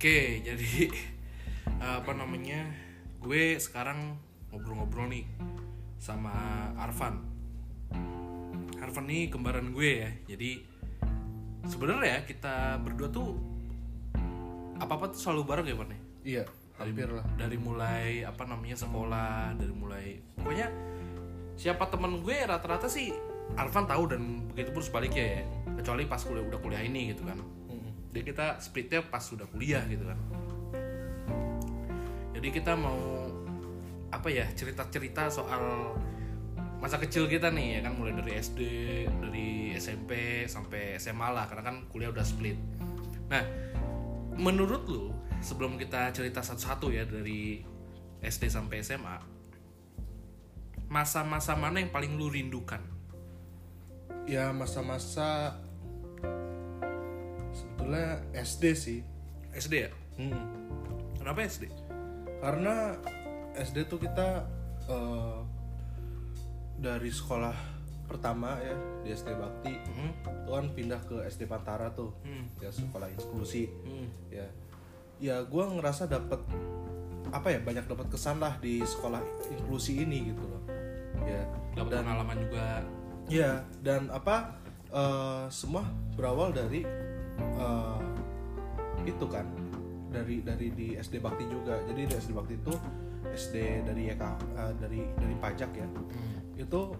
Oke, jadi gue sekarang ngobrol-ngobrol nih sama Arvan. Arvan nih kembaran gue ya. Jadi sebenarnya kita berdua tuh apa-apa tuh selalu bareng ya, Pan? Iya, hampir lah. Dari mulai sekolah, dari mulai pokoknya siapa teman gue rata-rata sih Arvan tahu, dan begitu pun sebaliknya ya. Kecuali pas kuliah ini gitu kan. Jadi kita splitnya pas sudah kuliah gitu kan. Jadi kita mau cerita-cerita soal masa kecil kita nih ya kan, mulai dari SD, dari SMP sampai SMA lah, karena kan kuliah udah split. Nah, menurut lu sebelum kita cerita satu-satu ya dari SD sampai SMA, masa-masa mana yang paling lu rindukan? Ya, masa-masa sebetulnya SD sih. SD ya? Kenapa SD? Karena SD tuh kita dari sekolah pertama ya di SD Bakti, tuh kan pindah ke SD Pantara tuh, ya sekolah inklusi, ya gue ngerasa dapet banyak dapet kesan lah di sekolah inklusi ini gitu loh, ya dapet pengalaman juga, ya dan semua berawal dari itu kan dari di SD Bakti juga. Jadi di SD Bakti itu SD dari YK, dari pajak ya. Itu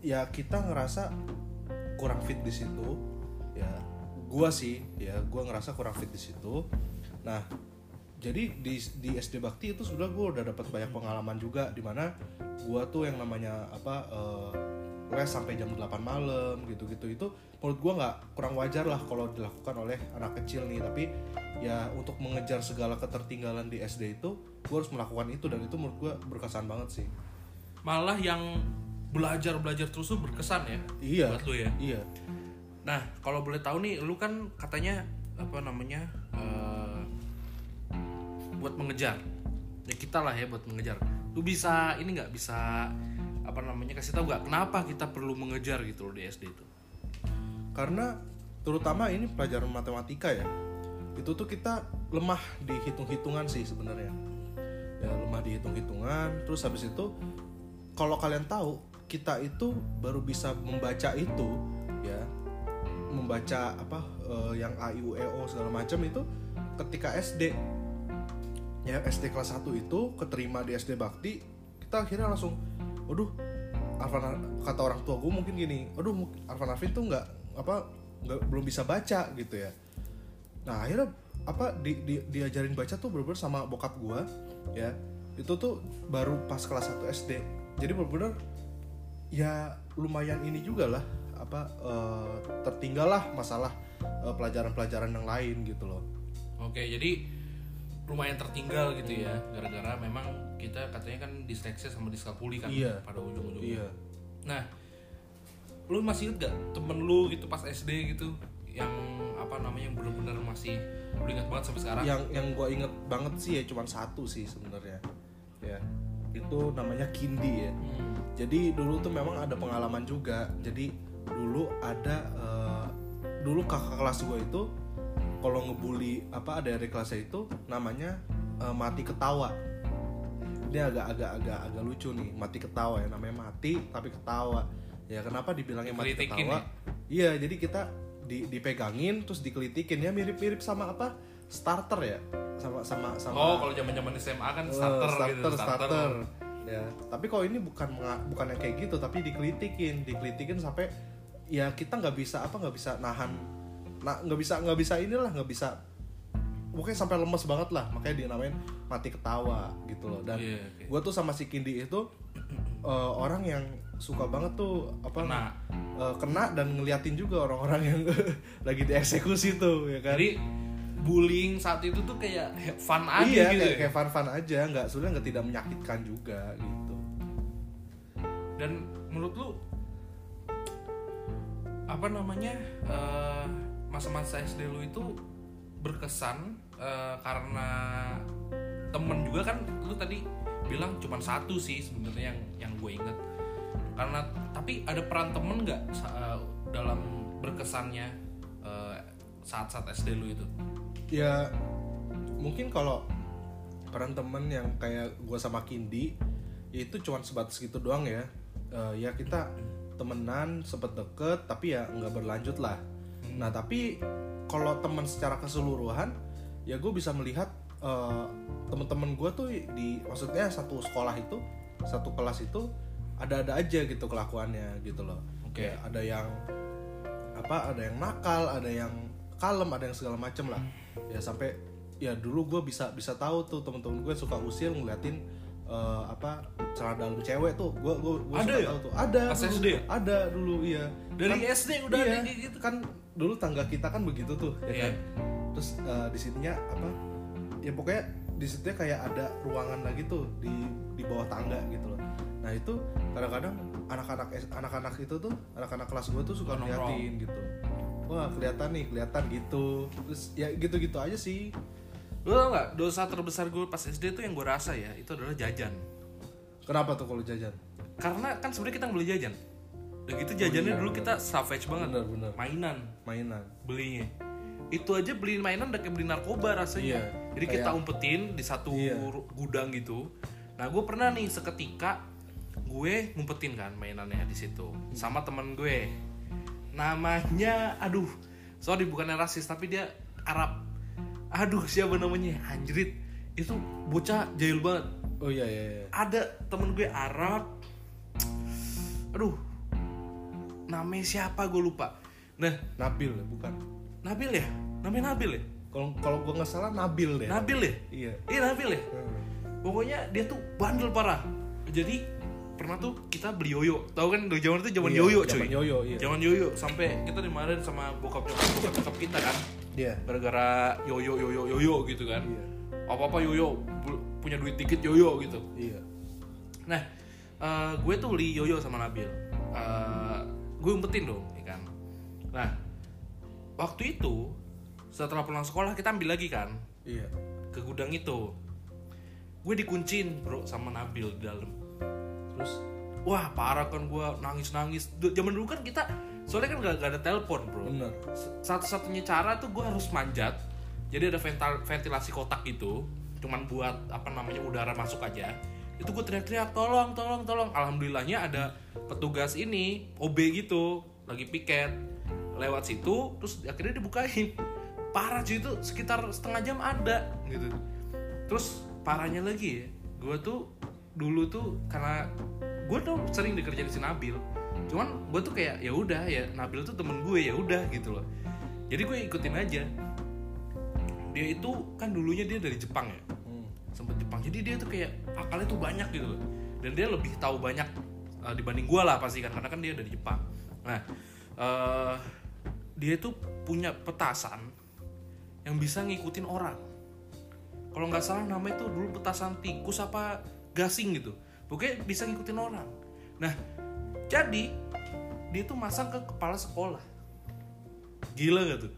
ya kita ngerasa kurang fit di situ. Ya, gua ngerasa kurang fit di situ. Nah, jadi di SD Bakti itu sudah gua udah dapat banyak pengalaman juga, di mana gua tuh yang namanya les sampai jam 8 malam gitu-gitu, itu menurut gua kurang wajar lah kalau dilakukan oleh anak kecil nih. Tapi ya untuk mengejar segala ketertinggalan di SD itu gua harus melakukan itu, dan itu menurut gua berkesan banget sih. Malah yang belajar terus tuh berkesan ya. Iya. Buat lu ya. Iya. Nah, kalau boleh tahu nih, lu kan katanya buat mengejar. Ya kita lah ya buat mengejar. Lu bisa ini nggak, bisa kasih tahu nggak kenapa kita perlu mengejar gitu loh di SD itu? Karena terutama ini pelajaran matematika ya, itu tuh kita lemah di hitung-hitungan sih sebenarnya. Ya lemah di hitung-hitungan. Terus habis itu, kalau kalian tahu, kita itu baru bisa membaca itu ya, membaca yang A, I, U, E, O segala macam itu ketika SD. Ya SD kelas 1 itu keterima di SD Bakti, kita akhirnya langsung, aduh, Arvan, kata orang tua gue mungkin gini, aduh, Arvin tuh belum bisa baca gitu ya. Nah akhirnya diajarin baca tuh bener-bener sama bokap gue ya. Itu tuh baru pas kelas 1 SD. Jadi bener-bener ya lumayan ini juga lah, tertinggal lah masalah pelajaran-pelajaran yang lain gitu loh. Oke, jadi lumayan tertinggal gitu ya, gara-gara memang kita katanya kan disleksia sama diskapuli kan. Iya. Pada ujung-ujungnya. Iya. Nah, lu masih inget gak temen lu gitu pas SD gitu yang yang benar-benar masih lu inget banget sampai sekarang? Yang gua inget banget sih ya cuma satu sih sebenarnya. Ya, itu namanya Kindi ya. Jadi dulu tuh memang ada pengalaman juga. Jadi dulu dulu kakak kelas gua itu kalau ngebully adik-adik kelasnya itu namanya mati ketawa. Dia agak lucu nih, mati ketawa ya, namanya mati tapi ketawa ya. Kenapa dibilangnya mati ketawa ya? Iya, jadi kita dipegangin terus dikelitikin ya, mirip-mirip sama starter ya, sama kalau zaman-zaman SMA kan starter ya. Tapi kalau ini bukan yang kayak gitu, tapi dikelitikin sampai ya kita nggak bisa nahan, pokoknya sampai lemes banget lah, makanya dia namain mati ketawa gitu loh. Dan gue tuh sama si Kindi itu orang yang suka banget tuh kena dan ngeliatin juga orang-orang yang lagi dieksekusi tuh ya kan. Jadi bullying saat itu tuh kayak fun aja gitu. Iya, kayak fun-fun aja, nggak tidak menyakitkan juga gitu. Dan menurut lu masa-masa SD lu itu berkesan karena temen juga kan? Lu tadi bilang cuma satu sih sebenarnya yang gue inget, karena tapi ada peran temen nggak dalam berkesannya saat-saat SD lu itu? Ya mungkin kalau peran temen yang kayak gue sama Kindi itu cuman sebatas gitu doang ya. Ya kita temenan, sempet deket, tapi ya nggak berlanjut lah. Nah tapi kalau temen secara keseluruhan, ya gue bisa melihat temen-temen gue tuh di, maksudnya satu sekolah itu, satu kelas itu ada-ada aja gitu kelakuannya gitu loh. Okay. Kayak ada yang apa, ada yang nakal, ada yang kalem, ada yang segala macem lah. Ya sampai ya dulu gue bisa tahu tuh temen-temen gue suka usil ngeliatin apa celana dalam cewek tuh, gue suka ya? Tahu tuh ada dulu, ya? Ada dulu iya dari kan, SD udah iya, ada gitu kan dulu tangga kita kan begitu tuh ya yeah. Kan terus di sininya apa ya pokoknya di situ kayak ada ruangan lagi tuh di bawah tangga gitu loh. Nah itu kadang-kadang anak-anak itu tuh anak-anak kelas gue tuh suka ngeliatin gitu, wah kelihatan nih kelihatan gitu, terus ya gitu-gitu aja sih. Lo tau gak, dosa terbesar gue pas SD tuh yang gue rasa ya, itu adalah jajan. Kenapa tuh kalau jajan? Karena kan sebenarnya kita ngebeli jajan. Dan gitu jajannya bener, dulu bener. Kita savage banget. Bener. Mainan belinya. Itu aja beli mainan udah kayak beli narkoba rasanya. Iya, jadi kayak... kita umpetin di satu iya. Gudang gitu. Nah gue pernah nih seketika gue ngumpetin kan mainannya di situ sama teman gue. Namanya, aduh sorry bukannya rasis tapi dia Arab. Aduh siapa namanya, anjrit. Itu bocah jahil banget. Oh iya. Ada temen gue Arab. Aduh namanya siapa gue lupa. Nah Nabil bukan? Nabil ya? Namanya Nabil ya? Kalau gue gak salah Nabil deh. Nabil ya? Iya Nabil ya? Pokoknya dia tuh bandel parah. Jadi pernah tuh kita beli yoyo. Tahu kan dari zaman itu zaman yoyo cuy. Zaman yoyo sampai kita dimarahin sama bokap kita kan. Yeah. Gara-gara yoyo gitu kan. Yeah. Apa-apa yoyo, punya duit dikit yoyo gitu. Yeah. Nah, gue tuh beli yoyo sama Nabil. Gue umpetin dong, ya kan. Nah, waktu itu setelah pulang sekolah kita ambil lagi kan. Yeah. Ke gudang itu. Gue dikuncin, bro, sama Nabil di dalam. Terus, wah parah kan gue nangis. Zaman dulu kan kita soalnya kan gak ada telepon bro. Bener. Satu-satunya cara tuh gue harus manjat. Jadi ada ventilasi kotak gitu, cuman buat apa namanya udara masuk aja. Itu gue teriak-teriak tolong. Alhamdulillahnya ada petugas ini OB gitu lagi piket lewat situ. Terus akhirnya dibukain. Parah cuy itu sekitar setengah jam ada gitu. Terus parahnya lagi ya, gue tuh dulu tuh karena gue tuh sering dikerjain si Nabil. Cuman gue tuh kayak ya udah ya Nabil tuh temen gue ya udah gitu loh. Jadi gue ikutin aja. Dia itu kan dulunya dia dari Jepang ya. Sempet Jepang. Jadi dia tuh kayak akalnya tuh banyak gitu loh. Dan dia lebih tahu banyak dibanding gue lah pasti kan karena kan dia dari Jepang. Nah, dia tuh punya petasan yang bisa ngikutin orang. Kalau nggak salah namanya tuh dulu petasan tikus apa gasing gitu. Pokoknya bisa ngikutin orang. Nah, jadi dia tuh masang ke kepala sekolah. Gila gak tuh?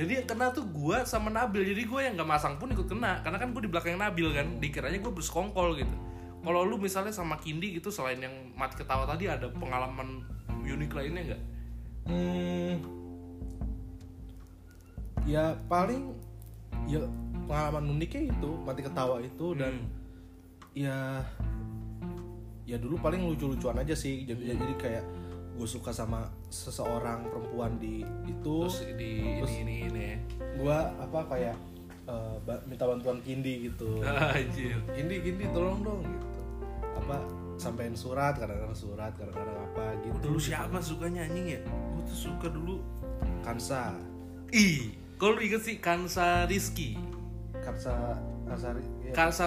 Jadi kena tuh gue sama Nabil. Jadi gue yang gak masang pun ikut kena. Karena kan gue di belakang Nabil kan. Dikiranya gue bersekongkol gitu. Kalau lu misalnya sama Kindi gitu, selain yang mati ketawa tadi, ada pengalaman unik lainnya gak? Ya paling ya pengalaman uniknya itu mati ketawa itu. Dan ya dulu paling lucu-lucuan aja sih. Jadi kayak gue suka sama seseorang perempuan di itu. Terus ini. Gue apa kayak minta bantuan Kindi gitu. Kindi tolong dong gitu. Apa sampein surat, kadang-kadang apa gitu. Dulu siapa sukanya anjing ya? Gue tuh suka dulu Kansa. Kalau inget sih Kansa Rizky. Kansa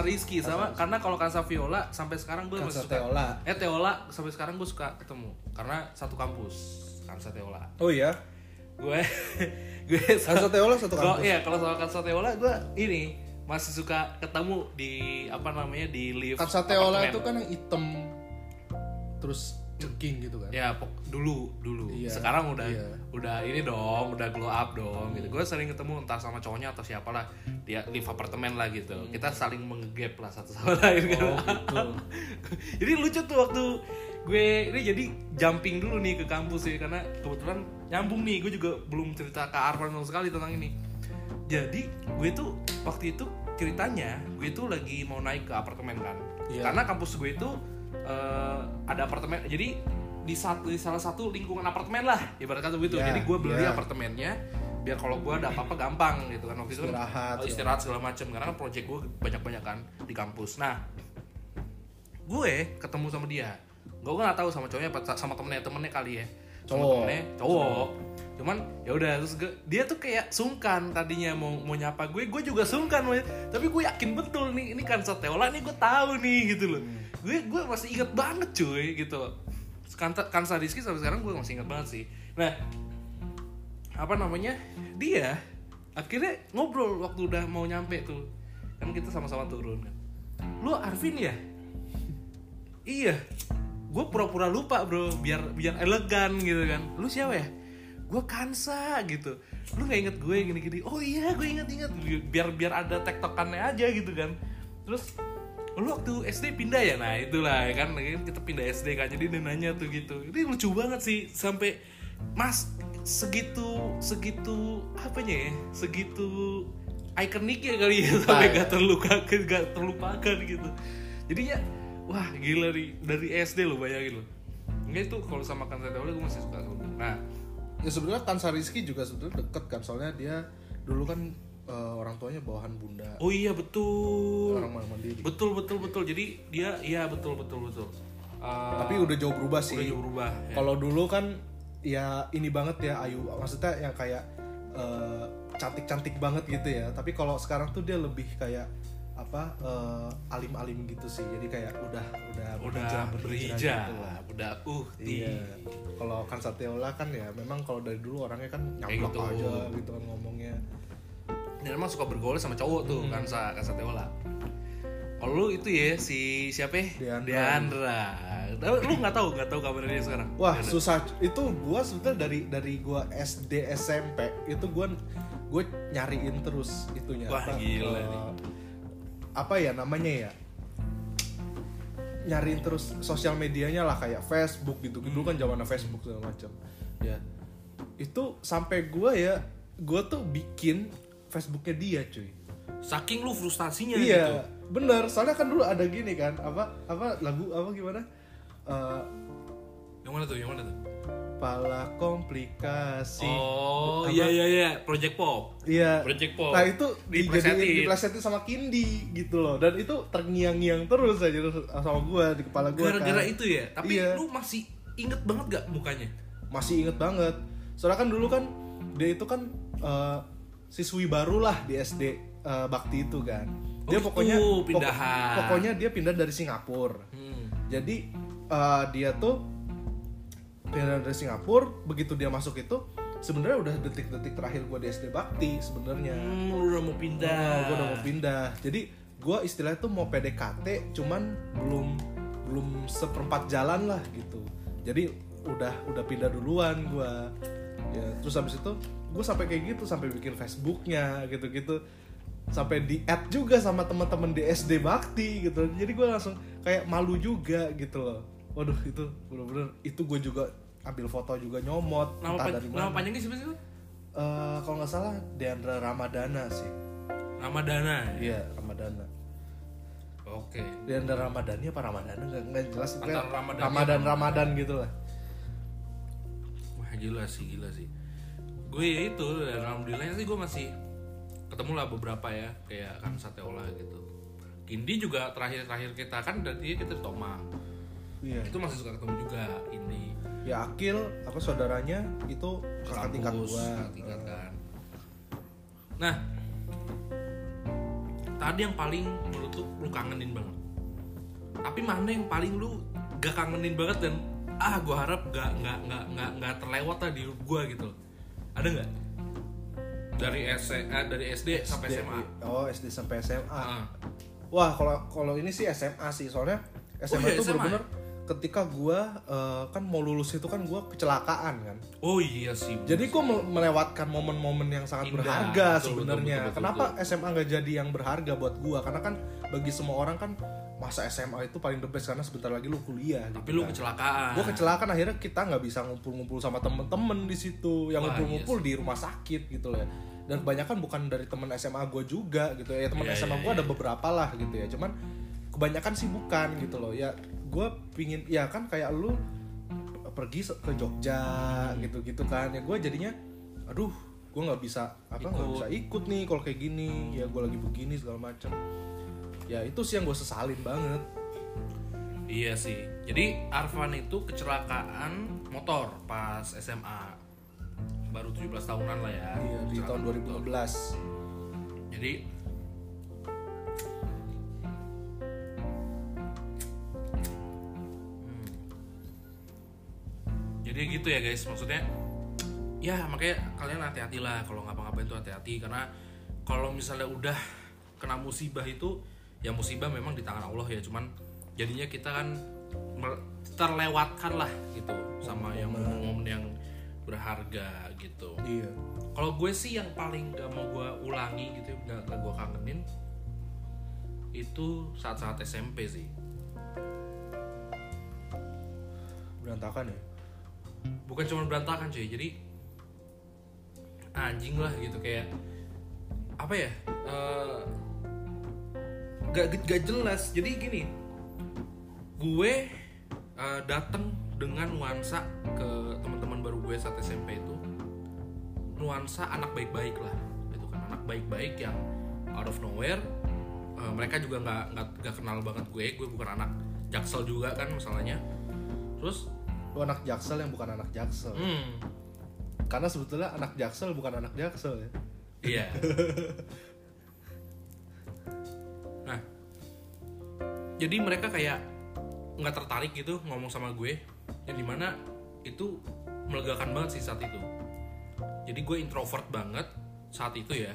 Rizky sama Rizky. Karena kalau Kansa Viola sampai sekarang gue masih suka. Teola sampai sekarang gue suka ketemu karena satu kampus Kansa Teola. Oh iya. Gue Kansa Teola satu kampus. Iya, kalau soal Kansa Teola gue ini masih suka ketemu di apa namanya di lift. Kansa Teola itu kan yang hitam terus ceking gitu kan. Ya dulu. Iya, sekarang udah ini dong, udah glow up dong gitu. Gue sering ketemu entah sama cowoknya atau siapalah dia live apartemen lah gitu. Kita saling menggap lah satu sama lain gitu. Jadi lucu tuh waktu gue ini jadi jumping dulu nih ke kampus ya karena kebetulan nyambung nih. Gue juga belum cerita ke Arvin sama sekali tentang ini. Jadi gue tuh waktu itu ceritanya gue itu lagi mau naik ke apartemen kan, yeah. Karena kampus gue itu ada apartemen, jadi di salah satu lingkungan apartemen lah ibarat kata begitu, yeah. Jadi gue beli apartemennya biar kalau gue ada apa-apa gampang gitu kan, waktu itu istirahat segala macam karena kan project gue banyak-banyak kan di kampus. Nah gue ketemu sama dia, gue nggak tahu sama cowoknya apa sama temennya kali ya, sama temennya cowok. Cuman ya udah terus gue, dia tuh kayak sungkan tadinya mau nyapa gue juga sungkan, tapi gue yakin betul nih ini Kansa Teola nih, gue tahu nih gitu loh. Gue masih inget banget cuy gitu, Kansa Rizky sampai sekarang gue masih inget banget sih. Nah apa namanya, dia akhirnya ngobrol waktu udah mau nyampe tuh kan, kita sama-sama turun kan, lu Arvin ya? Iya, gue pura-pura lupa bro biar elegan gitu kan. Lu siapa ya? Gue Kansa gitu. Lu nggak inget gue gini-gini? Oh iya gue inget biar ada tektokannya aja gitu kan. Terus lu waktu SD pindah ya? Nah itulah kan, kita pindah SD kan, jadi dia nanya tuh gitu. Ini lucu banget sih, sampai mas segitu apanya ya, segitu ikoniknya kali ya, sampai gak terlupakan gitu. Jadinya wah gila nih, dari SD lo bayangin lo. Nggak, itu kalau sama Kansa Teola gue masih suka. Nah ya sebenarnya Kansa Rizky juga sebetulnya deket kan, soalnya dia dulu kan orang tuanya bawahan bunda. Oh iya betul, orang mandiri. Betul jadi dia iya betul. Tapi udah jauh berubah sih. Ya. Kalau dulu kan ya ini banget ya, ayu maksudnya yang kayak cantik-cantik banget gitu ya. Tapi kalau sekarang tuh dia lebih kayak apa alim-alim gitu sih. Jadi kayak udah berhijab gitu lah. Udah iya. Kalau Kansa Teola kan ya memang kalau dari dulu orangnya kan nyablak aja gitu kan ngomongnya. Dia memang suka bergaul sama cowok tuh Kansa Teola. Kalau lu itu ya si siapa? Deandra. Lu nggak tahu kabarnya sekarang? Wah Deandra. Susah. Itu gue sebetulnya dari gue SD SMP itu gue nyariin terus itunya. Wah apa, gila nih. Apa ya namanya ya? Nyariin terus sosial medianya lah, kayak Facebook gitu. Dulu kan zamannya Facebook segala macam. Ya itu sampai gue tuh bikin Facebooknya dia cuy. Saking lu frustasinya gitu. Iya. Bener, soalnya kan dulu ada gini kan, apa lagu apa gimana? Yang mana tuh? Pala komplikasi. Oh, iya, Project Pop. Iya. Project Pop. Nah, itu diplesetin sama Kindi gitu loh. Dan itu terngiang-ngiang terus aja sama gua di kepala gua. Gara-gara kan. Itu ya. Tapi iya. Lu masih inget banget gak mukanya? Masih inget banget. Soalnya kan dulu kan dia itu kan siswi baru lah di SD Bakti itu kan. Dia pokoknya dia pindah dari Singapura. Jadi dia tuh pindah dari Singapura, begitu dia masuk itu sebenarnya udah detik-detik terakhir gue di SD Bakti sebenarnya. Gue udah mau pindah. Jadi gue istilahnya tuh mau PDKT, cuman belum seperempat jalan lah gitu. Jadi udah pindah duluan gue. Ya terus habis itu gue sampai kayak gitu, sampai bikin Facebooknya gitu-gitu. Sampai di-add juga sama teman-teman di SD Bakti gitu. Jadi gue langsung kayak malu juga gitu loh. Waduh itu bener-bener. Itu gue juga ambil foto juga nyomot. Nama panjangnya siapa sih? Kalau gak salah Deandra Ramadhana sih. Ramadhana? Iya Ramadhana. Oke okay. Deandra Ramadhani apa Ramadhana? Gak jelas. Ramadan gitu lah. Wah gila sih. Gue ya itu, alhamdulillahnya sih gue masih ketemu lah beberapa ya, kayak Kansa Teola gitu. Kindi juga terakhir-terakhir kita kan dari kita di Tomang. Iya. Itu masih suka ketemu juga ini. Ya Akil apa saudaranya itu kakak tingkat gua. Nah, tadi yang paling menurut lu kangenin banget. Tapi mana yang paling lu gak kangenin banget dan gua harap gak terlewat lah di hidup gua gitu. Ada enggak? Dari SD sampai SMA. Oh, SD sampai SMA. Wah, kalau ini sih SMA sih, soalnya SMA itu benar-benar ketika gua kan mau lulus itu kan gua kecelakaan kan. Oh iya sih. Jadi gua melewatkan momen-momen yang sangat indah, berharga sebenarnya. Kenapa betul. SMA enggak jadi yang berharga buat gua? Karena kan bagi semua orang kan masa SMA itu paling the best, karena sebentar lagi lu kuliah. Tapi gitu, lu kan kecelakaan. Gua kecelakaan, akhirnya kita nggak bisa ngumpul-ngumpul sama temen-temen di situ, yang ngumpul-ngumpul di rumah sakit gitu loh. dan kebanyakan bukan dari teman SMA gue juga gitu ya, teman SMA gue ada beberapa lah gitu ya, cuman kebanyakan sih bukan gitu loh ya. Gue pingin ya kan kayak lu pergi ke Jogja gitu-gitu kan ya, gue jadinya aduh gue nggak bisa ikut nih kalau kayak gini ya, gue lagi begini segala macam ya, itu sih yang gue sesalin banget. Iya sih, jadi Arvan itu kecelakaan motor pas SMA, baru 17 tahunan lah ya. Iya, di tahun 2012 motor. Jadi jadi gitu ya guys, maksudnya ya makanya kalian hati-hati lah kalau ngapa-ngapain tuh hati-hati, karena kalau misalnya udah kena musibah itu ya musibah memang di tangan Allah ya, cuman jadinya kita kan terlewatkan lah gitu sama yang momen-momen yang berharga gitu. Iya. Kalau gue sih yang paling gak mau gue ulangi gitu, gak gue kangenin itu saat-saat SMP sih. Berantakan ya? Bukan cuma berantakan cuy, jadi anjing lah gitu, kayak apa ya, gak jelas. Jadi gini, gue datang dengan nuansa ke teman-teman baru gue saat SMP itu, nuansa anak baik-baik lah gitu kan, anak baik-baik yang out of nowhere. Mereka juga gak kenal banget gue bukan anak Jaksel juga kan masalahnya. Terus lu anak Jaksel yang bukan anak Jaksel. Karena sebetulnya anak Jaksel bukan anak Jaksel ya. Iya. Nah, jadi mereka kayak nggak tertarik gitu ngomong sama gue, yang dimana itu melegakan banget sih saat itu. Jadi gue introvert banget saat itu ya,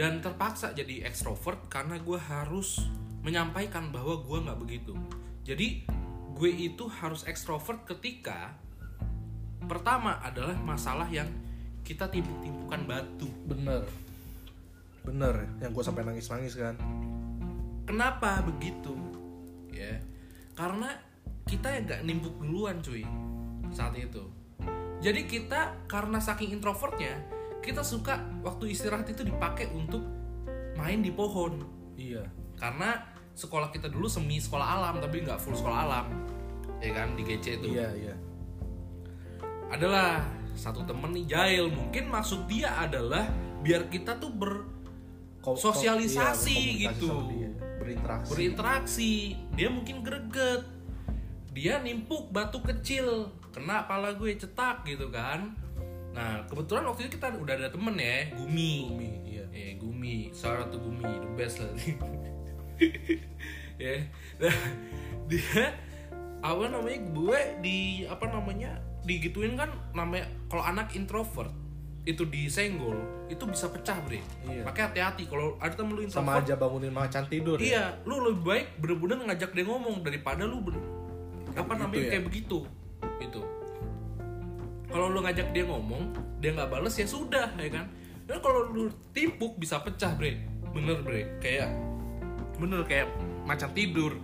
dan terpaksa jadi extrovert karena gue harus menyampaikan bahwa gue nggak begitu. Jadi gue itu harus ekstrovert ketika pertama adalah masalah yang kita timbuk-timbukan batu. Bener yang gue sampai nangis kan. Kenapa begitu ya, karena kita ya gak nimbuk duluan cuy saat itu. Jadi kita karena saking introvertnya, kita suka waktu istirahat itu dipakai untuk main di pohon. Iya, karena sekolah kita dulu semi sekolah alam tapi nggak full sekolah alam ya kan, di GC itu. Iya. Adalah satu temen nih jahil, mungkin maksud dia adalah biar kita tuh bersosialisasi gitu, berinteraksi. Dia mungkin greget, dia nimpuk batu kecil kena kepala gue, cetak gitu kan. Nah kebetulan waktu itu kita udah ada temen ya, Gumi. Iya. Gumi, salah satu Gumi the best lah. Ya, nah, dia gue digituin kan, namanya kalau anak introvert itu disenggol itu bisa pecah bre. Iya. Pakai hati-hati kalau ada temen lu introvert. Sama aja bangunin macan tidur. Iya, ya? Lu lebih baik bener-bener ngajak dia ngomong daripada lu kayak begitu gitu. Kalau lu ngajak dia ngomong dia nggak bales ya sudah ya kan. Dan kalau lu timpuk bisa pecah bre, bener bre, kayak macan tidur.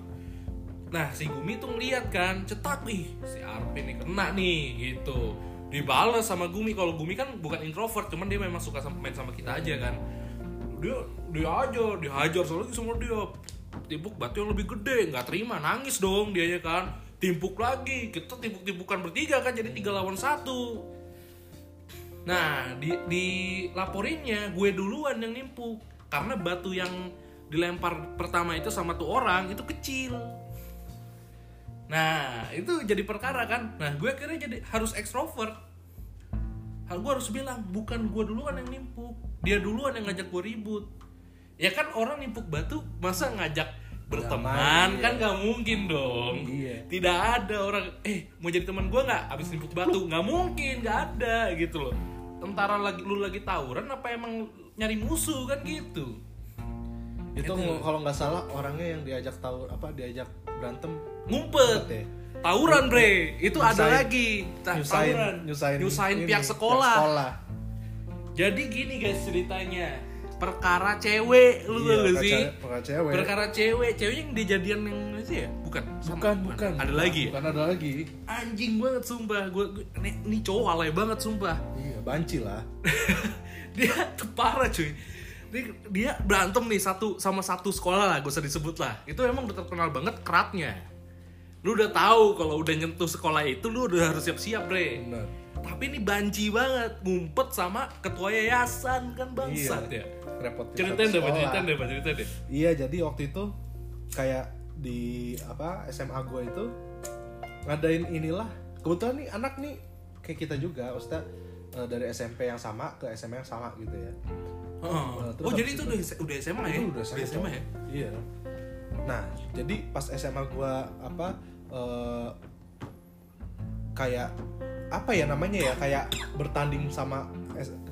Nah si Gumi tuh ngeliat kan, cetak nih si Arvin nih kena nih gitu, dibales sama Gumi. Kalau Gumi kan bukan introvert, cuman dia memang suka main sama kita aja kan. Dia aja dihajar soalnya sama dia, timpuk batu yang lebih gede, nggak terima, nangis dong dia aja kan. Timpuk lagi, kita timpuk-timpukan bertiga kan, jadi 3-1. Nah di laporinnya gue duluan yang nimpuk karena batu yang dilempar pertama itu sama tuh orang itu kecil. Nah itu jadi perkara kan. Nah gue akhirnya jadi harus ekstrovert. Gue harus bilang bukan gue duluan yang nimpuk, dia duluan yang ngajak gue ribut. Ya kan orang nimpuk batu masa ngajak berteman kan gak mungkin dong. Iya. Tidak ada orang mau jadi teman gue nggak abis nimpuk batu, nggak mungkin, nggak ada gitu loh. Tentara lagi tawuran apa emang nyari musuh kan gitu. Itu kalau nggak salah orangnya yang diajak berantem ngumpet ya? Tawuran bre, itu nyusain, ada lagi tawuran nyusain pihak sekolah. Jadi gini guys ceritanya, perkara cewek lu nggak sih? Perkara cewek yang dijadian yang sih ya? Bukan. Ada lagi. Anjing banget sumpah, gue nih cowok alay banget sumpah. Iya. banci lah. Dia parah cuy. Dia berantem nih satu sama satu sekolah lah, gak usah disebut lah. Itu emang udah terkenal banget keratnya. Lu udah tahu kalau udah nyentuh sekolah itu lu udah harus siap-siap, Bre. Benar. Tapi ini banci banget, ngumpet sama ketua yayasan kan bangsat ya. Repot. Ceritain deh. Iya, jadi waktu itu kayak di apa SMA gua itu ngadain inilah. Kebetulan nih anak nih kayak kita juga, Ustaz, dari SMP yang sama ke SMA yang sama gitu ya. Oh jadi itu udah SMA ya? Udah SMA ya? Iya. Nah, jadi pas SMA gua kayak apa ya namanya ya, kayak bertanding sama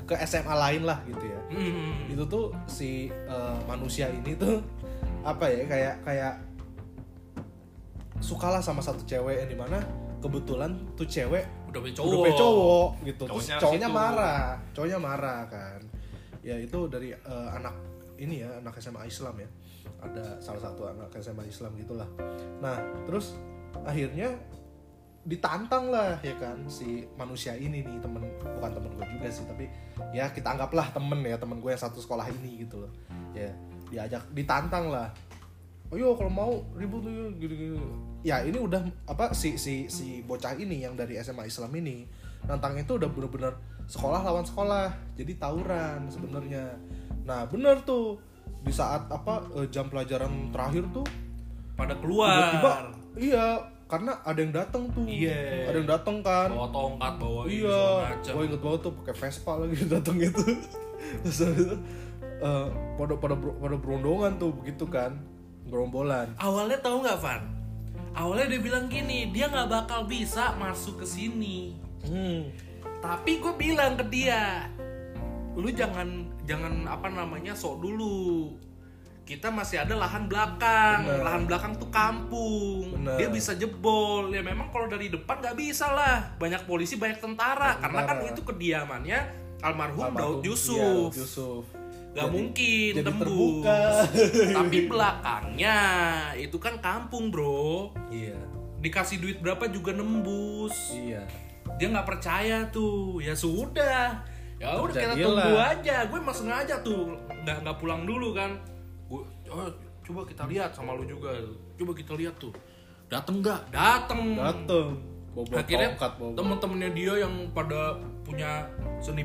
ke SMA lain lah gitu ya. Mm-hmm. Itu tuh si manusia ini tuh apa ya kayak sukalah sama satu cewek yang dimana kebetulan tuh cewek udah punya cowok gitu. Terus cowoknya marah kan. Ya itu dari anak ini ya, anak SMA Islam ya, ada salah satu anak SMA Islam gitulah. Nah terus akhirnya ditantang lah ya kan si manusia ini nih, bukan temen gue juga sih, tapi ya kita anggaplah temen gue yang satu sekolah ini gitu loh ya. Diajak ditantang lah, ayo kalau mau ribut tuh gini ya. Ini udah si bocah ini yang dari SMA Islam ini nantang itu udah bener-bener sekolah lawan sekolah, jadi tawuran sebenarnya. Nah bener tuh di saat jam pelajaran terakhir tuh pada keluar tiba-tiba, iya, karena ada yang datang tuh. Iya, ada yang datang kan, bawa tongkat, bawa iya, gue inget banget tuh pakai Vespa lagi datang gitu. Terus pada berondongan tuh begitu kan, berombolan. Awalnya tahu nggak Van? Awalnya dia bilang gini, dia nggak bakal bisa masuk ke sini. Tapi gue bilang ke dia, lu jangan sok dulu, kita masih ada lahan belakang. Bener. Lahan belakang tuh kampung. Bener. Dia bisa jebol ya, memang kalau dari depan nggak bisa lah, banyak polisi banyak tentara. Bener. Karena kan itu kediamannya almarhum Daoed Joesoef. Gak jadi, mungkin jadi tembus, tapi belakangnya itu kan kampung bro. Iya. Dikasih duit berapa juga nembus. Iya. Dia nggak percaya tuh, ya sudah, ya udah kita tunggu aja. Gue emang sengaja tuh nggak pulang dulu kan. Gue coba kita lihat sama lu juga, coba kita lihat tuh, dateng nggak? Dateng. Akhirnya temen-temennya dia yang pada punya seni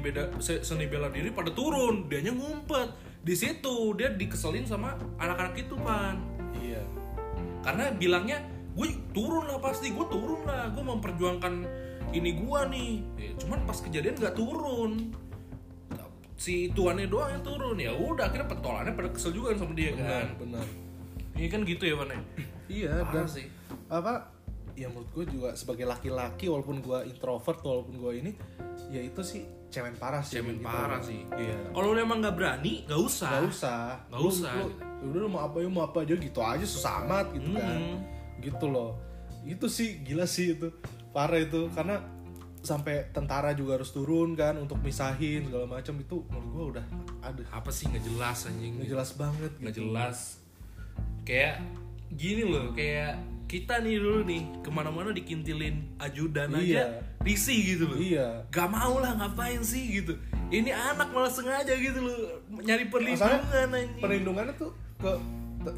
bela diri pada turun, dianya ngumpet di situ. Dia dikeselin sama anak-anak itu kan. Iya. Karena bilangnya gue turun lah, gue memperjuangkan ini gue nih. Cuman pas kejadian nggak turun, si tuannya doang yang turun. Ya udah akhirnya pentolannya pada kesel juga sama dia. Benar. Ini kan gitu ya Van. Iya benar sih. Ya menurut gue juga sebagai laki-laki, walaupun gue introvert, walaupun gue ini, ya itu sih cemen parah sih. Cemen parah sih. Iya. Kalau lu emang nggak berani, nggak usah. Udah lu mau apa aja gitu aja, susah amat gitu kan. Gitu loh. Itu sih gila sih itu, parah itu. Karena sampai tentara juga harus turun kan untuk misahin segala macam. Itu menurut gue udah ada. Apa sih nggak jelas anjing? Nggak jelas banget. Nggak gitu. Jelas. Kayak gini loh, kayak kita nih dulu nih kemana-mana dikintilin ajudan aja risih gitu loh. Iya. Gak mau lah, ngapain sih gitu. Ini anak malah sengaja gitu loh, nyari perlindungan aja. Perlindungannya tuh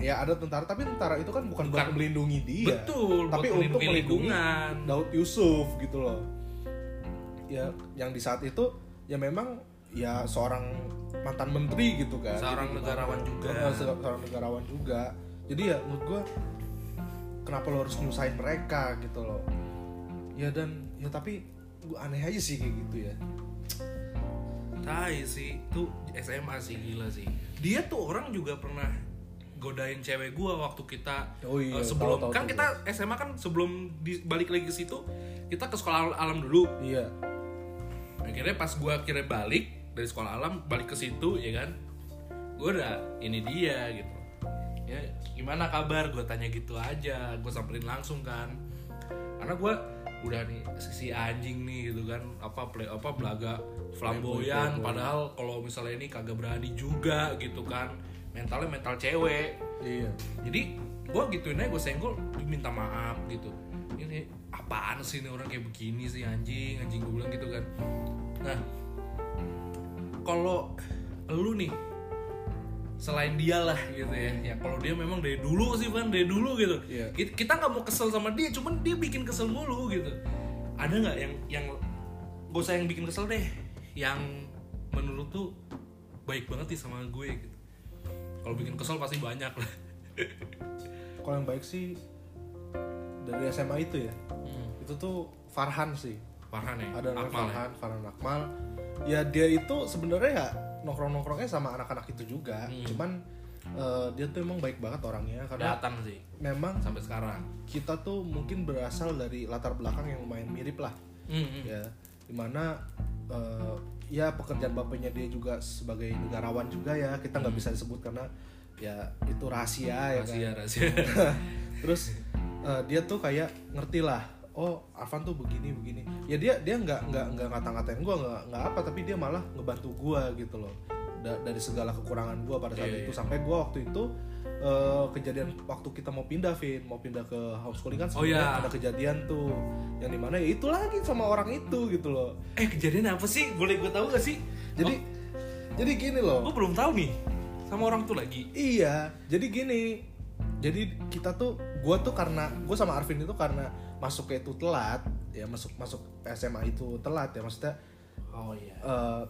ya ada tentara, tapi tentara itu kan bukan buat melindungi dia. Betul. Tapi untuk melindungi Daoed Joesoef gitu loh. Ya, yang di saat itu ya memang ya seorang mantan menteri gitu kan. Seorang negarawan juga. Jadi ya menurut gue, kenapa lo harus nyusahin mereka gitu loh. Ya dan ya tapi gue aneh aja sih kayak gitu ya. Tai sih, tuh SMA sih, gila sih. Dia tuh orang juga pernah godain cewek gue waktu kita sebelum tahu, kan tahu, kita tahu. SMA kan sebelum balik lagi ke situ, kita ke sekolah alam dulu. Iya. Akhirnya pas gue balik dari sekolah alam balik ke situ ya kan, gue udah ini dia gitu. Ya, gimana kabar? Gue tanya gitu aja, gue samperin langsung kan. Karena gue udah nih si anjing nih gitu kan, belaga flamboyan. Padahal kalau misalnya ini kagak berani juga gitu kan, mental cewek. Iya. Jadi gue gituin aja, gue senggol, minta maaf gitu. Ini apaan sih ini orang kayak begini sih anjing gue bilang gitu kan. Nah kalau lu nih selain dia lah gitu ya, ya kalau dia memang dari dulu sih Van, dari dulu gitu, yeah. Kita nggak mau kesel sama dia, cuman dia bikin kesel mulu gitu. Ada nggak yang gak usah yang bikin kesel deh, yang menurut tuh baik banget sih sama gue gitu? Kalau bikin kesel pasti banyak lah. Kalau yang baik sih dari SMA itu ya, itu tuh Farhan sih. Farhan ya? Ada Akmal Farhan, ya? Farhan Akmal. Ya dia itu sebenarnya ya nongkrong-nongkrongnya sama anak-anak itu juga, cuman dia tuh emang baik banget orangnya karena datang sih. Memang sampai sekarang kita tuh mungkin berasal dari latar belakang yang lumayan mirip lah, ya dimana ya pekerjaan bapaknya dia juga sebagai negarawan juga ya, kita nggak bisa disebut karena ya itu rahasia, ya kan? Rahasia. Terus dia tuh kayak ngerti lah. Oh, Arvan tuh begini. Ya dia nggak ngata-ngatain gue, nggak apa, tapi dia malah ngebantu gue gitu loh. Dari segala kekurangan gue pada saat itu sampai gue waktu itu kejadian waktu kita mau pindah, Vin, mau pindah ke homeschooling kan sebenarnya ada kejadian tuh yang dimana ya itu lagi sama orang itu gitu loh. Kejadian apa sih? Boleh gue tahu gak sih? Jadi gini loh. Gue belum tahu nih sama orang tuh lagi. Iya, jadi gini. Jadi kita tuh, gue sama Arvin itu karena masuknya itu telat ya, masuk SMA itu telat ya, maksudnya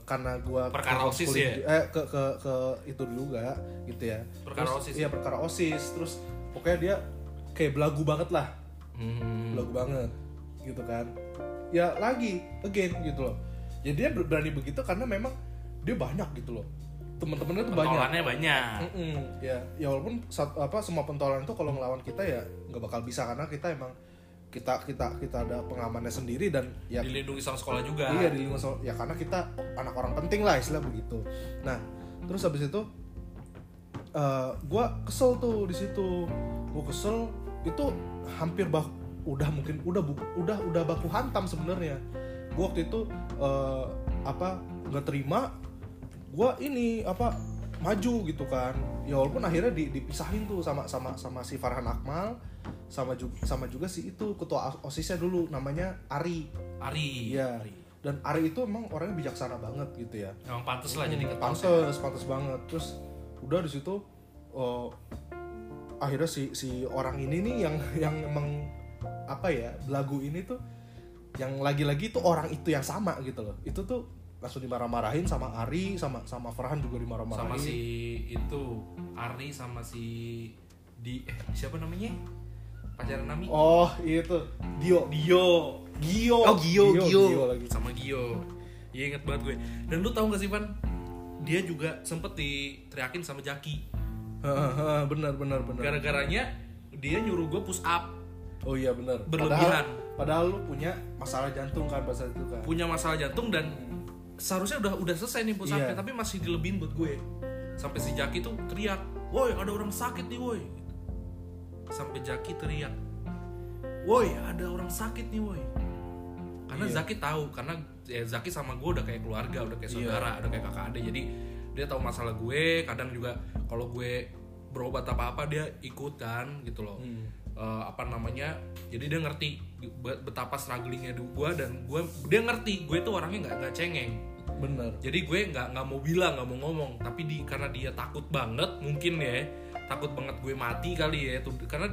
karena gua perkara OSIS ya, ke itu dulu gak gitu ya, perkara OSIS ya, perkara OSIS. Terus pokoknya dia kayak belagu banget lah, belagu banget gitu kan ya, lagi again gitu loh. Jadi dia berani begitu karena memang dia banyak gitu loh, teman-temannya tuh banyak. Pentolannya banyak. Ya walaupun semua pentolan itu kalau ngelawan kita ya nggak bakal bisa karena kita emang kita ada pengamannya sendiri dan ya dilindungi sama sekolah juga. Iya, dilindungi sama, ya karena kita anak orang penting lah istilah begitu. Nah, terus habis itu gua kesel tuh di situ. Gua kesel itu hampir udah baku hantam sebenarnya. Gua waktu itu enggak terima. Gua maju gitu kan. Ya walaupun akhirnya dipisahin tuh sama si Farhan Akmal. Sama juga sih itu ketua OSISnya dulu namanya Ari. Ya. Ari. Dan Ari itu emang orangnya bijaksana banget gitu ya. Emang pantes lah jadi ketua. Pantes banget. Terus udah di situ akhirnya si orang ini nih yang emang belagu ini tuh yang lagi-lagi tuh orang itu yang sama gitu loh. Itu tuh langsung dimarah-marahin sama Ari, sama Farhan juga dimarah-marahin. Sama si itu Ari sama si siapa namanya? Pacaran Nami. Oh, itu Gio. Gio lagi. Sama Gio. Iya, inget banget gue. Dan lu tau gak sih, Van? Dia juga sempet diteriakin sama Jaki. Benar. Gara-garanya dia nyuruh gue push up. Oh iya, benar. Berlebihan. Padahal lu punya masalah jantung kan pas itu kan. Punya masalah jantung dan seharusnya udah selesai nih push up-nya, tapi masih dilebihin buat gue. Sampai si Jaki tuh teriak, "Woi, ada orang sakit nih, woi." Sampai Jaki teriak, "Woi, ada orang sakit nih, woi." Karena Jaki tahu, karena Jaki sama gue udah kayak keluarga, udah kayak saudara, udah kayak kakak adik. Jadi dia tahu masalah gue. Kadang juga kalau gue berobat apa-apa dia ikutan gitu loh. Jadi dia ngerti betapa strugglingnya gue dan dia ngerti gue tuh orangnya nggak cengeng. Bener. Jadi gue nggak mau bilang, nggak mau ngomong. Tapi karena dia takut banget mungkin ya. Takut banget gue mati kali ya itu, karena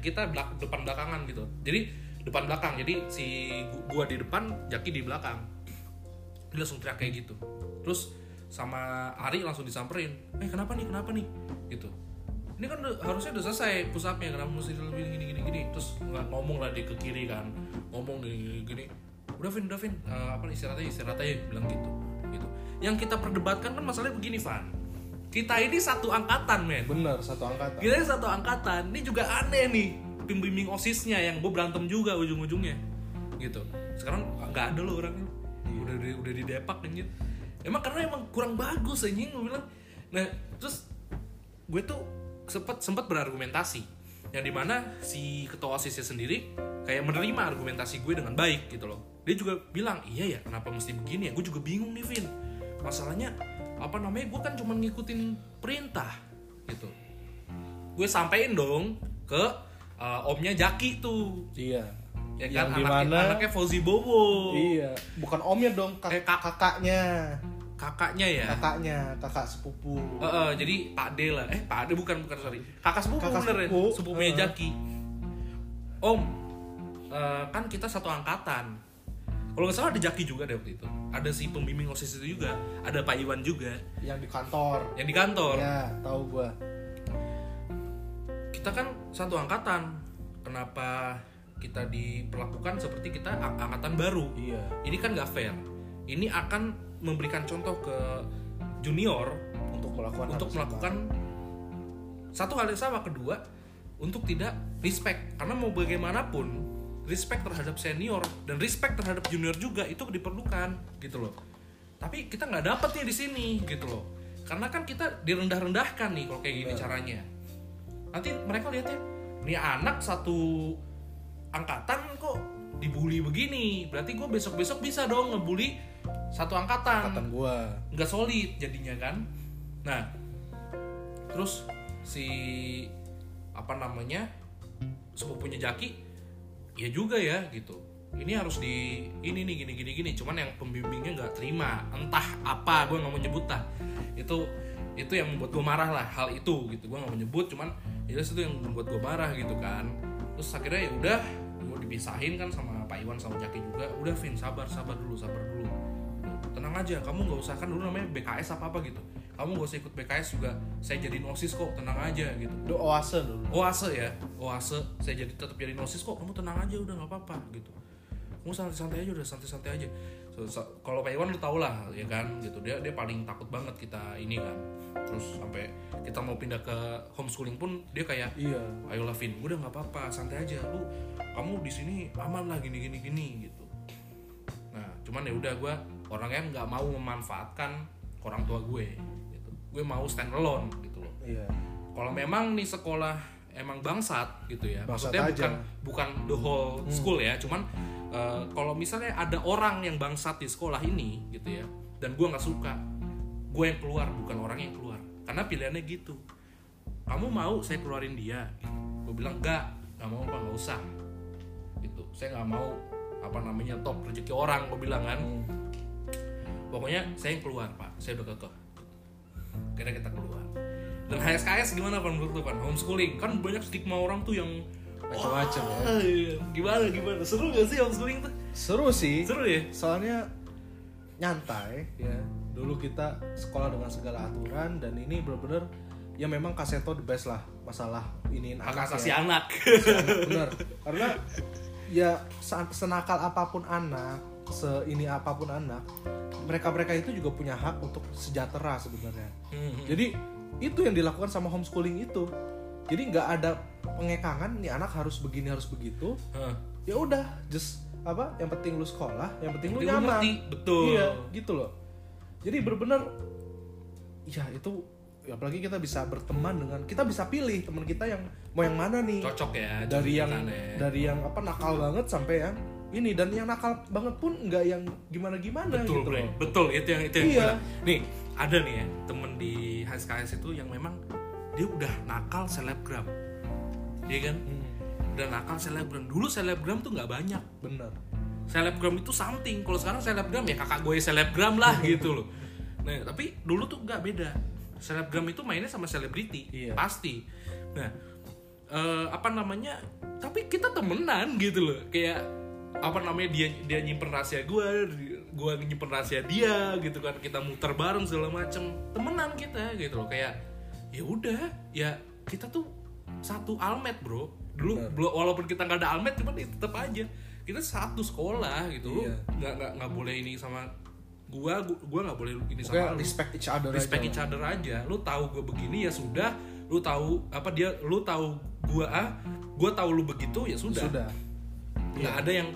kita depan belakangan gitu. Jadi depan belakang. Jadi si gua di depan, Jaki di belakang. Dia langsung teriak kayak gitu. Terus sama Ari langsung disamperin. Kenapa nih? Gitu. Ini kan harusnya udah selesai push up-nya, kenapa mesti lebih gini. Terus ngomong lah dia ke kiri kan. Ngomong gini. Udah Vin. Istirahat aja bilang gitu. Yang kita perdebatkan kan masalahnya begini, Van. Kita ini satu angkatan, men. Bener, satu angkatan. Kita ini satu angkatan. Ini juga aneh nih pembimbing OSISnya yang gue berantem juga ujung-ujungnya. Gitu. Sekarang enggak ada lo orangnya. Udah di depak anjir. Emang karena kurang bagus anjing gue bilang. Nah, terus gue tuh sempat berargumentasi yang dimana si ketua OSISnya sendiri kayak menerima argumentasi gue dengan baik gitu loh. Dia juga bilang, "Iya ya, kenapa mesti begini ya? Gue juga bingung nih, Vin. Masalahnya gue kan cuma ngikutin perintah gitu." Gue sampein dong ke omnya Jaki tuh. Iya. Ya kan, anaknya Fauzi Bowo. Iya, bukan omnya dong, kakaknya. kakaknya ya. Kakaknya, kakak sepupu. Jadi Pak D lah. Pak D bukan sorry. Kakak sepupu bener ya. Sepupunya Jaki. Om, kan kita satu angkatan. Kalau nggak salah ada Jaki juga deh waktu itu. Ada si pembimbing OSIS itu juga, ada Pak Iwan juga. Yang di kantor. Yang di kantor. Ya, tahu gua. Kita kan satu angkatan. Kenapa kita diperlakukan seperti kita angkatan baru? Iya. Ini kan nggak fair. Ini akan memberikan contoh ke junior untuk melakukan satu hal yang sama. Kedua, untuk tidak respect, karena mau bagaimanapun respect terhadap senior dan respect terhadap junior juga itu diperlukan gitu loh. Tapi kita nggak dapet nih di sini gitu loh, karena kan kita direndah-rendahkan nih kalau kayak gini caranya. Nanti mereka lihatnya ini anak satu angkatan kok dibully begini, berarti gue besok-besok bisa dong ngebully satu angkatan gue. Nggak solid jadinya kan. Nah, terus si sepupunya Jaki ya juga ya gitu. Ini harus gini. Cuman yang pembimbingnya nggak terima, entah apa, gue nggak mau nyebut lah. Itu yang membuat gue marah lah, hal itu gitu. Gue nggak mau nyebut, cuman jelas itu yang membuat gue marah gitu kan. Terus akhirnya ya udah gue dipisahin kan sama Pak Iwan sama Jaki juga. Udah Vin, sabar dulu. Tenang aja, kamu nggak usah, kan dulu namanya BKS apa gitu. Kamu nggak usah ikut BKS juga, saya jadiin OSIS kok, tenang aja gitu. Duh, oase dulu. Oase, saya tetap jadiin OSIS kok. Kamu tenang aja, udah nggak apa-apa gitu. Kamu santai-santai aja. So, kalau Pak Iwan lu tau lah ya kan gitu. Dia paling takut banget kita ini kan. Terus sampai kita mau pindah ke homeschooling pun dia kayak, iya, ayolah Vin, udah nggak apa-apa, santai aja lu. Kamu di sini aman lah gini gitu. Nah, cuman ya udah gue orangnya nggak mau memanfaatkan orang tua gue gitu. Gue mau stand alone gitu loh. Iya. Kalau memang nih sekolah emang bangsat gitu ya. Bangsat maksudnya aja. bukan the whole school ya, cuman kalau misalnya ada orang yang bangsat di sekolah ini gitu ya, dan gue nggak suka, gue yang keluar, bukan orang yang keluar. Karena pilihannya gitu. Kamu mau saya keluarin dia? Gitu. Gue bilang nggak mau apa nggak usah. Gitu. Saya nggak mau top rezeki orang, gue bilang kan. Pokoknya saya yang keluar Pak, saya udah kekeh. Akhirnya kita keluar. Dan HSKS gimana Pak menurut lu Pak? Homeschooling kan banyak stigma orang tuh yang macam-macam ya. Gimana? Seru gak sih homeschooling tuh? Seru sih. Seru ya? Soalnya nyantai ya. Dulu kita sekolah dengan segala aturan, dan ini benar-benar ya memang Kaseto the best lah masalah iniin anak. Asasi anak. Bener. Karena ya senakal apapun anak, seini apapun anak, mereka itu juga punya hak untuk sejahtera sebenarnya. Jadi itu yang dilakukan sama homeschooling itu. Jadi nggak ada pengekangan nih anak harus begini harus begitu. Ya udah, just yang penting lu sekolah, yang penting lu nyaman. Betul. Iya, gitu loh. Jadi benar-benar ya itu. Apalagi kita bisa berteman dengan, kita bisa pilih teman kita yang mau yang mana nih. Cocok ya. Dari yang nakal banget sampai yang ini, dan yang nakal banget pun nggak yang gimana-gimana. Betul, gitu loh. Betul, itu yang iya. Nih ada nih ya temen di HSKS itu yang memang dia udah nakal selebgram, iya kan? Udah nakal selebgram. Dulu selebgram tuh nggak banyak. Bener. Selebgram itu something. Kalau sekarang selebgram ya kakak gue selebgram lah gitu loh. Nah tapi dulu tuh nggak beda. Selebgram itu mainnya sama selebriti, iya. Pasti. Nah tapi kita temenan gitu loh, kayak dia nyimpen rahasia gue nyimpen rahasia dia gitu kan, kita muter bareng segala macem, temenan kita gitu loh. Kayak ya udah ya, kita tuh satu almet bro dulu. Walaupun kita nggak ada almet, cuman tetap aja kita satu sekolah gitu. Iya. nggak boleh ini sama gue nggak boleh ini sama lu. Respect each other aja. Lu tahu gue begini ya sudah, lu tahu lu tahu gue tahu lu begitu ya sudah. Nggak ada yang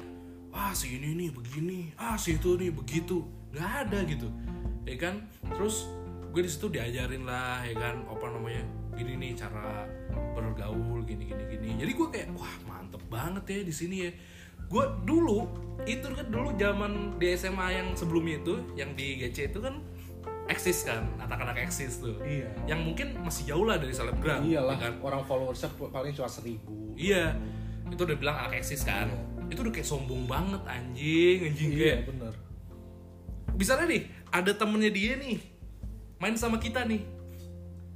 si ini nih begini, si itu nih begitu, nggak ada gitu ya kan. Terus gue di situ diajarin lah ya kan, gini nih cara bergaul, gini. Jadi gue kayak wah mantep banget ya di sini ya. Gue dulu zaman di SMA yang sebelumnya itu, yang di GC itu kan eksis kan, anak-anak eksis tuh. Iya. Yang mungkin masih jauh lah dari selebgram. Iyalah ya kan? Orang followersnya paling cuma 1,000. Iya. Itu udah bilang eksis kan. Itu udah kayak sombong banget anjing. Iya, kayak bener. Bisa nih ada temennya dia nih main sama kita nih,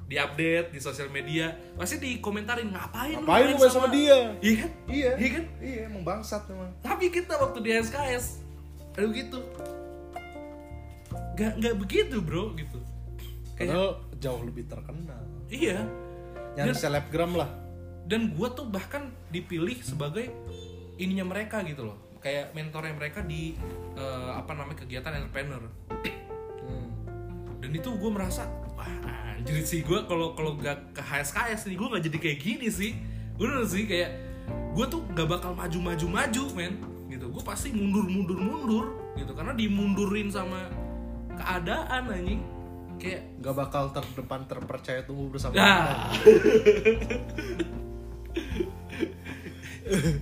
di update di sosial media pasti dikomentarin, ngapain lu main sama dia? Iya kan? Emang bangsat memang. Tapi kita waktu di SKS aduh gitu nggak begitu bro gitu. Kayak jauh lebih terkenal. Iya. Yang selebgram lah. Dan gue tuh bahkan dipilih sebagai ininya mereka gitu loh, kayak mentornya mereka di kegiatan entrepreneur. Dan itu gue merasa wah jadi sih gue kalau nggak ke HSKS nih gue nggak jadi kayak gini sih. Bener sih, kayak gue tuh nggak bakal maju men gitu. Gue pasti mundur gitu karena dimundurin sama keadaan anjing. Kayak nggak bakal terdepan terpercaya tumbuh bersama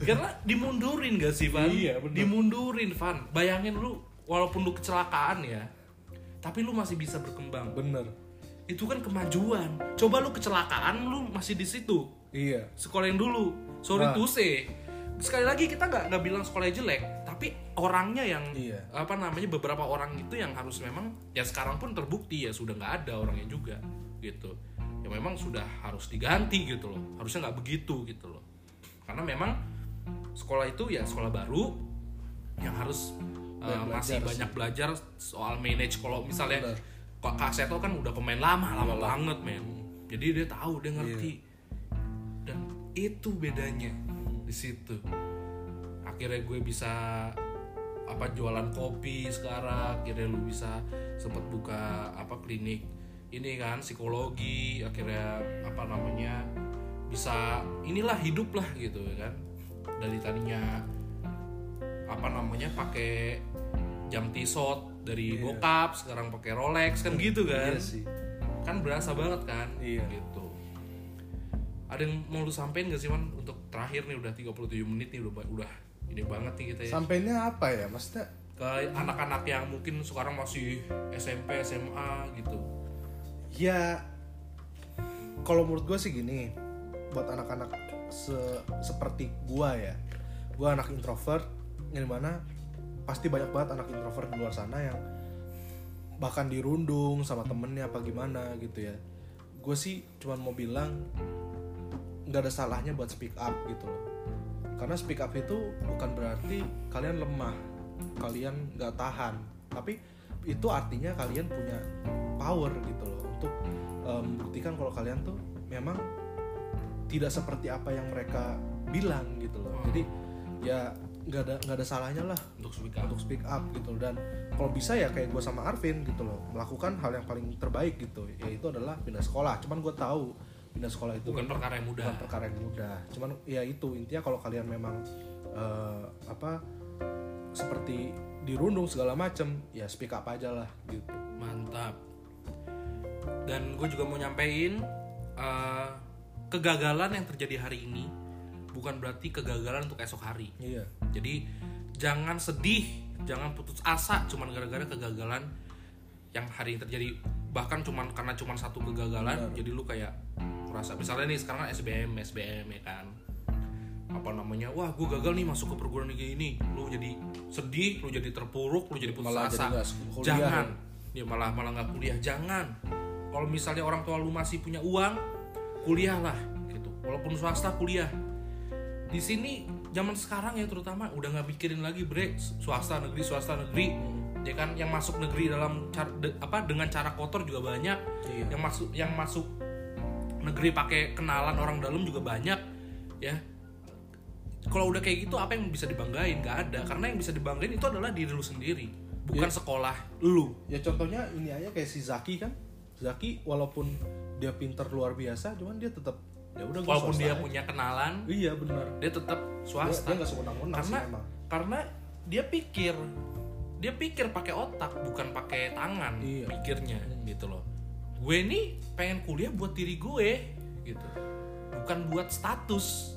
karena dimundurin gak sih Van? Iya, bener. Dimundurin Van, bayangin lu walaupun lu kecelakaan ya tapi lu masih bisa berkembang. Bener, itu kan kemajuan. Coba lu kecelakaan lu masih di situ. Iya, sekolah yang dulu to say, sekali lagi kita nggak bilang sekolahnya jelek, tapi orangnya yang beberapa orang itu yang harus memang ya sekarang pun terbukti ya sudah nggak ada orangnya juga gitu ya, memang sudah harus diganti gitu loh, harusnya nggak begitu gitu loh, karena memang sekolah itu ya sekolah baru yang harus masih banyak belajar soal manage. Kalau misalnya Kak Seto kan udah pemain lama banget men, jadi dia tahu, dia ngerti dan itu bedanya di situ. Akhirnya gue bisa jualan kopi sekarang, akhirnya lu bisa sempet buka klinik ini kan psikologi, akhirnya bisa inilah hidup lah gitu kan. Dari tadinya pakai jam Tissot dari bokap, sekarang pakai Rolex kan gitu kan. Iya sih. Kan berasa banget kan gitu. Ada yang mau lu sampein gak sih Man? Untuk terakhir nih, udah 37 menit nih, udah ini banget nih kita ya. Sampeinnya apa ya? Maksudnya ke anak-anak yang mungkin sekarang masih SMP, SMA gitu. Ya kalau menurut gue sih gini, buat anak-anak seperti gue ya, gue anak introvert, yang dimana pasti banyak banget anak introvert di luar sana yang bahkan dirundung sama temennya apa gimana gitu ya. Gue sih cuma mau bilang nggak ada salahnya buat speak up gitu loh, karena speak up itu bukan berarti kalian lemah, kalian nggak tahan, tapi itu artinya kalian punya power gitu loh untuk membuktikan kalau kalian tuh memang tidak seperti apa yang mereka bilang gitu loh. Jadi ya nggak ada salahnya lah untuk speak up gitu loh. Dan kalau bisa ya kayak gue sama Arvin gitu loh, melakukan hal yang paling terbaik gitu, yaitu adalah pindah sekolah. Cuman gue tahu pindah sekolah itu bukan perkara yang mudah. Cuman ya itu intinya, kalau kalian memang seperti dirundung segala macem, ya speak up aja lah gitu. Mantap. Dan gue juga mau nyampein kegagalan yang terjadi hari ini bukan berarti kegagalan untuk esok hari. Iya. Jadi jangan sedih, jangan putus asa cuman gara-gara kegagalan yang hari ini terjadi. Bahkan karena satu kegagalan. Benar. Jadi lu kayak merasa, misalnya nih sekarang SBM ya kan, wah gue gagal nih masuk ke perguruan negeri ini, lu jadi sedih, lu jadi terpuruk, lu jadi putus asa. Jangan ya, malah nggak kuliah. Jangan. Kalau misalnya orang tua lu masih punya uang, kuliah lah gitu, walaupun swasta kuliah. Di sini zaman sekarang ya terutama udah nggak pikirin lagi bre swasta negeri ya kan. Yang masuk negeri dalam dengan cara kotor juga banyak. Iya. yang masuk negeri pakai kenalan orang dalam juga banyak ya. Kalau udah kayak gitu, apa yang bisa dibanggain? Gak ada, karena yang bisa dibanggain itu adalah diri lu sendiri, bukan sekolah lu. Ya contohnya ini aja kayak si Zaki kan. Zaki walaupun dia pinter luar biasa, cuman dia tetap ya udah, walaupun dia punya kenalan, iya benar, dia tetap swasta. Dia nggak sewenang-wenang sih emang. Karena dia pikir pakai otak bukan pakai tangan. Iya. Pikirnya gitu loh. Gue nih pengen kuliah buat diri gue gitu, bukan buat status.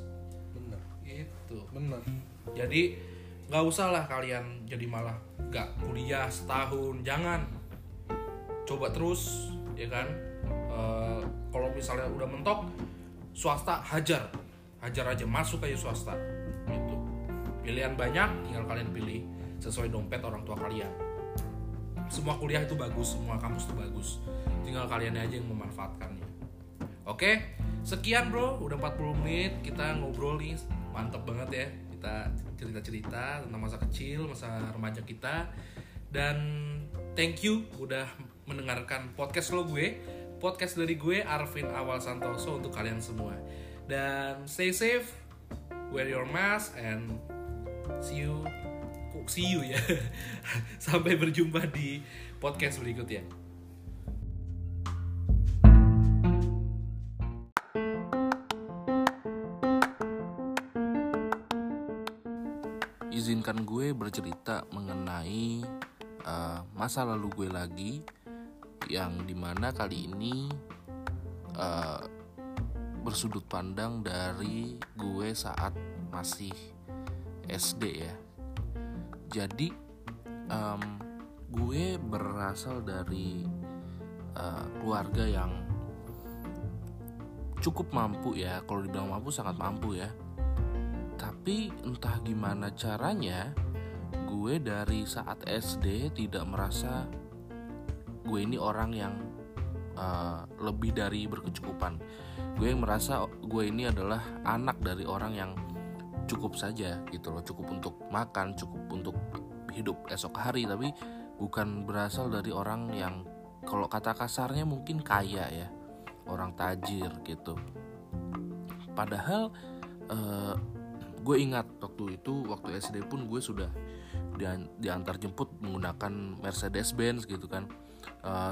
Bener. Gitu. Bener. Jadi nggak usah lah kalian jadi malah nggak kuliah setahun. Jangan. Coba terus ya kan. Kalau misalnya udah mentok swasta, hajar aja, masuk aja swasta gitu. Pilihan banyak, tinggal kalian pilih sesuai dompet orang tua kalian. semua kuliah itu bagus, semua kampus itu bagus. Tinggal kalian aja yang memanfaatkannya. Oke, sekian bro, udah 40 menit kita ngobrol nih, mantep banget ya. Kita cerita-cerita tentang masa kecil, masa remaja kita. Dan thank you udah mendengarkan podcast dari gue, Arvin Awal Santoso, untuk kalian semua. Dan stay safe, wear your mask, and see you ya. Sampai berjumpa di podcast berikutnya. Izinkan gue bercerita mengenai masa lalu gue lagi, yang dimana kali ini bersudut pandang dari gue saat masih SD ya. Jadi gue berasal dari keluarga yang cukup mampu ya. Kalau dibilang mampu, sangat mampu ya. Tapi entah gimana caranya, gue dari saat SD tidak merasa gue ini orang yang lebih dari berkecukupan. Gue merasa gue ini adalah anak dari orang yang cukup saja gitu loh. Cukup untuk makan, cukup untuk hidup esok hari. Tapi bukan berasal dari orang yang, kalau kata kasarnya mungkin kaya ya, orang tajir gitu. Padahal gue ingat waktu SD pun gue sudah diantar jemput menggunakan Mercedes Benz gitu kan.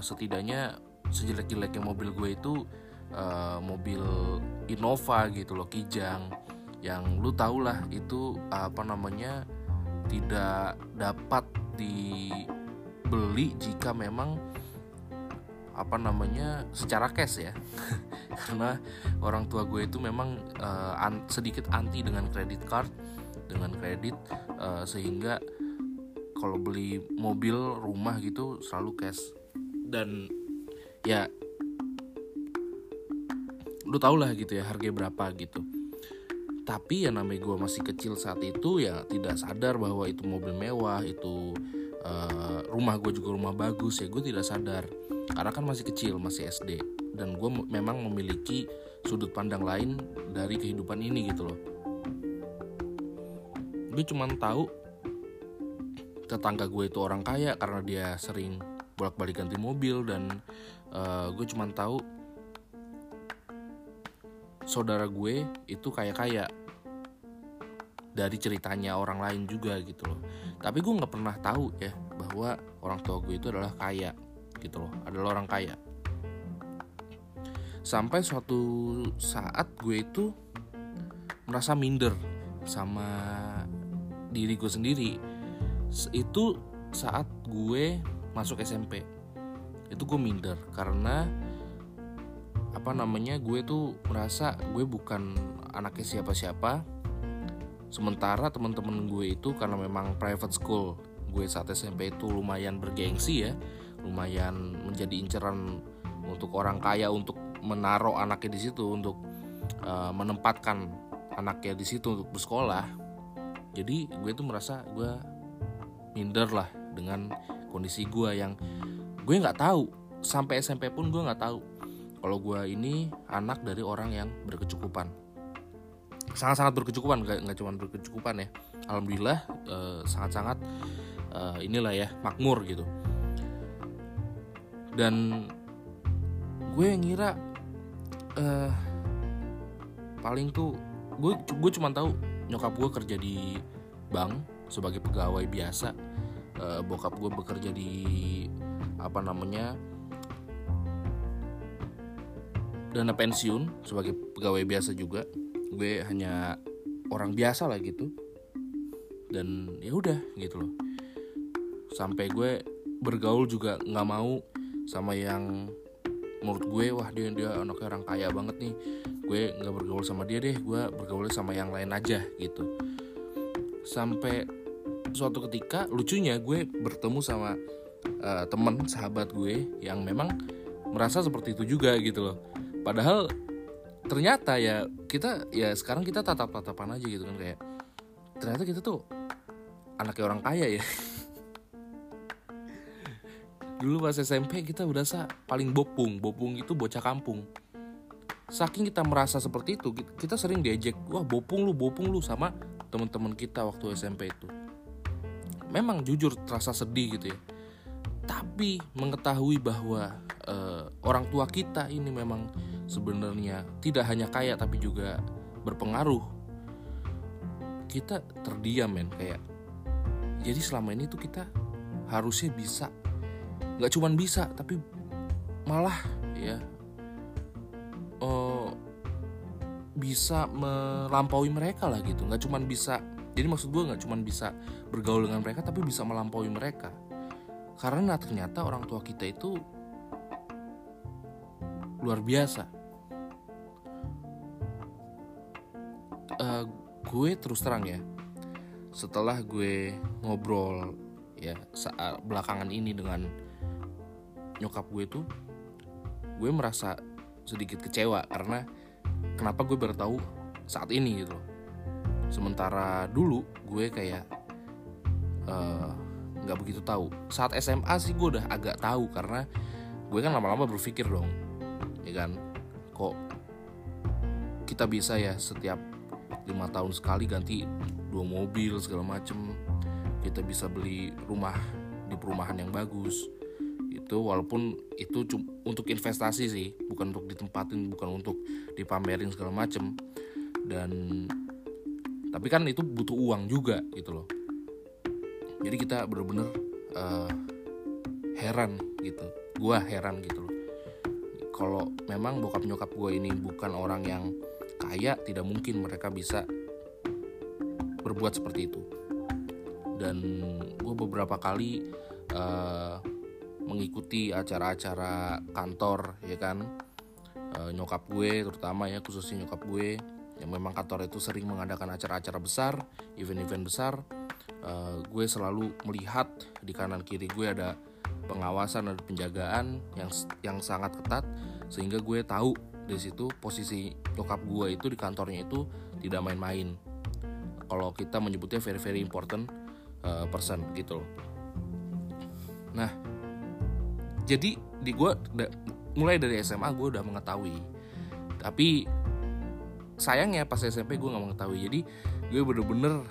Setidaknya sejelek-jeleknya mobil gue itu mobil Innova gitu loh, Kijang, yang lu tau lah itu tidak dapat dibeli jika memang secara cash ya. Karena orang tua gue itu memang sedikit anti dengan kredit, sehingga kalau beli mobil, rumah gitu selalu cash. Dan ya lu tau lah gitu ya harganya berapa gitu. Tapi ya namanya gue masih kecil saat itu ya, tidak sadar bahwa itu mobil mewah, itu rumah gue juga rumah bagus ya. Gue tidak sadar karena kan masih kecil, masih SD. Dan gue memang memiliki sudut pandang lain dari kehidupan ini gitu loh. Gue cuma tahu tetangga gue itu orang kaya karena dia sering bolak-balik ganti mobil. Dan gue cuma tahu saudara gue itu kaya-kaya dari ceritanya orang lain juga gitu loh. Tapi gue gak pernah tahu ya bahwa orang tua gue itu adalah kaya gitu loh, adalah orang kaya. Sampai suatu saat gue itu merasa minder sama diri gue sendiri. Itu saat gue masuk SMP. Itu gue minder karena gue tuh merasa gue bukan anaknya siapa-siapa. Sementara teman-teman gue itu, karena memang private school, gue saat SMP itu lumayan bergengsi ya, lumayan menjadi inceran untuk orang kaya untuk menaruh anaknya di situ, untuk menempatkan anaknya di situ untuk bersekolah. Jadi gue tuh merasa gue minder lah dengan kondisi gue yang gue nggak tahu, sampai SMP pun gue nggak tahu kalau gue ini anak dari orang yang berkecukupan, sangat-sangat berkecukupan, nggak cuma berkecukupan ya, alhamdulillah sangat-sangat makmur gitu. Dan gue ngira paling tuh gue cuma tahu nyokap gue kerja di bank sebagai pegawai biasa, bokap gue bekerja di dana pensiun sebagai pegawai biasa juga. Gue hanya orang biasa lah gitu. Dan ya udah gitu loh. Sampai gue bergaul juga nggak mau sama yang menurut gue, wah dia anaknya orang kaya banget nih, gue nggak bergaul sama dia deh, gue bergaul sama yang lain aja gitu. Sampai suatu ketika lucunya gue bertemu sama teman sahabat gue yang memang merasa seperti itu juga gitu loh. Padahal ternyata ya sekarang kita tatap-tatapan aja gitu kan, kayak ternyata kita tuh anaknya orang kaya ya. dulu pas SMP kita berasa paling bopung itu bocah kampung. Saking kita merasa seperti itu, kita sering diejek, wah bopung lu sama teman-teman kita waktu SMP itu. Memang jujur terasa sedih gitu ya. Tapi mengetahui bahwa orang tua kita ini memang sebenarnya tidak hanya kaya tapi juga berpengaruh. Kita terdiam kayak. Jadi selama ini tuh kita harusnya bisa, nggak cuman bisa tapi malah ya. Bisa melampaui mereka lah gitu. Nggak cuman bisa, jadi maksud gue nggak cuman bisa bergaul dengan mereka tapi bisa melampaui mereka. Karena ternyata orang tua kita itu luar biasa. Gue terus terang ya, setelah gue ngobrol ya saat belakangan ini dengan nyokap gue tuh, gue merasa sedikit kecewa karena kenapa gue baru tahu saat ini gitu loh. Sementara dulu gue kayak nggak begitu tahu. Saat SMA sih gue udah agak tahu karena gue kan lama-lama berpikir dong, ya kan, kok kita bisa ya setiap 5 tahun sekali ganti 2 mobil segala macem, kita bisa beli rumah di perumahan yang bagus. Itu walaupun itu untuk investasi sih, bukan untuk ditempatin, bukan untuk dipamerin segala macem. Dan tapi kan itu butuh uang juga gitu loh. Jadi kita bener-bener heran gitu. Gua heran gitu loh. Kalau memang bokap nyokap gua ini bukan orang yang kaya, tidak mungkin mereka bisa berbuat seperti itu. Dan gua beberapa kali mengikuti acara-acara kantor ya kan, nyokap gue terutama ya, khususnya nyokap gue yang memang kantor itu sering mengadakan acara-acara besar, event-event besar. Gue selalu melihat di kanan kiri gue ada pengawasan, ada penjagaan yang sangat ketat, sehingga gue tahu di situ posisi nyokap gue itu di kantornya itu tidak main-main. Kalau kita menyebutnya very very important person gitu loh. Nah, jadi di gue mulai dari SMA gue udah mengetahui, tapi sayangnya pas SMP gue nggak mengetahui. Jadi gue bener-bener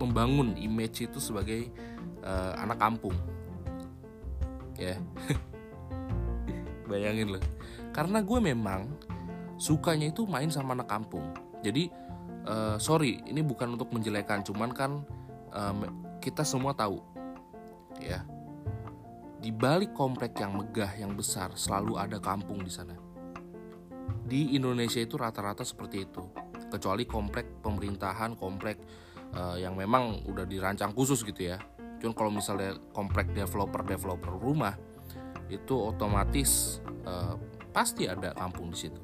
membangun image itu sebagai anak kampung, ya. Bayangin loh. Karena gue memang sukanya itu main sama anak kampung. Jadi sorry, ini bukan untuk menjelekan, cuman kan kita semua tahu, ya. Di balik komplek yang megah, yang besar, selalu ada kampung di sana. Di Indonesia itu rata-rata seperti itu, kecuali komplek pemerintahan, komplek yang memang udah dirancang khusus gitu ya. Cuman kalau misalnya komplek developer rumah, itu otomatis pasti ada kampung di situ.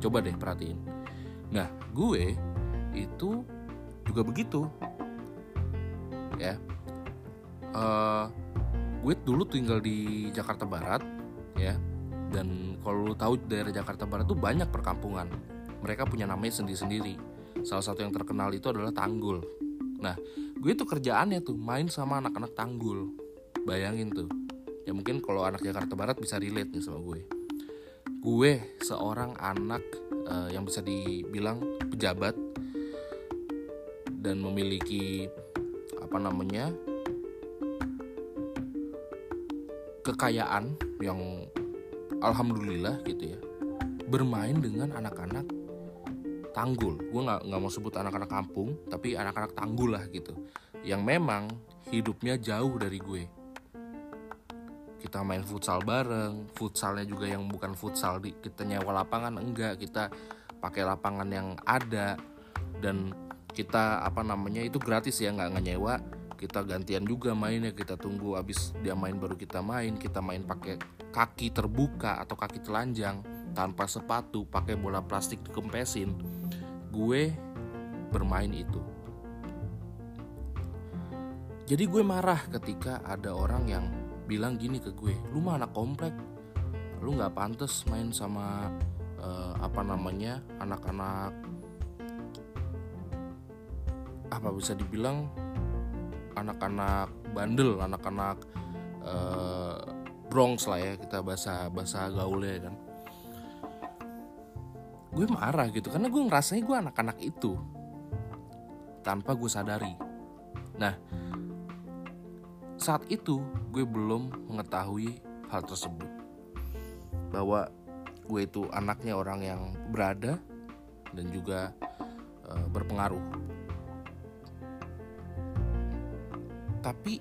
Coba deh perhatiin. Nah, gue itu juga begitu, ya. Gue dulu tinggal di Jakarta Barat ya, dan kalau lo tahu daerah Jakarta Barat tuh banyak perkampungan, mereka punya namanya sendiri-sendiri. Salah satu yang terkenal itu adalah Tanggul. Nah, gue tuh kerjaannya tuh main sama anak-anak Tanggul. Bayangin tuh ya, mungkin kalau anak Jakarta Barat bisa relate nih sama gue. Gue seorang anak yang bisa dibilang pejabat dan memiliki kekayaan yang alhamdulillah gitu ya, bermain dengan anak-anak Tanggul. Gue nggak mau sebut anak-anak kampung, tapi anak-anak Tanggul lah gitu, yang memang hidupnya jauh dari gue. Kita main futsal bareng, futsalnya juga yang bukan futsal kita nyewa lapangan, enggak, kita pakai lapangan yang ada. Dan kita itu gratis ya, nggak nyewa. Kita gantian juga mainnya, kita tunggu abis dia main baru kita main. Kita main pakai kaki terbuka atau kaki telanjang, tanpa sepatu, pakai bola plastik dikempesin. Gue bermain itu. Jadi gue marah ketika ada orang yang bilang gini ke gue, "Lu mah anak komplek, lu nggak pantas main sama anak-anak anak-anak bandel, anak-anak Bronx lah ya, kita bahasa gaulnya kan. Gue marah gitu karena gue ngerasanya gue anak-anak itu tanpa gue sadari. Nah, saat itu gue belum mengetahui hal tersebut, bahwa gue itu anaknya orang yang berada dan juga berpengaruh. Tapi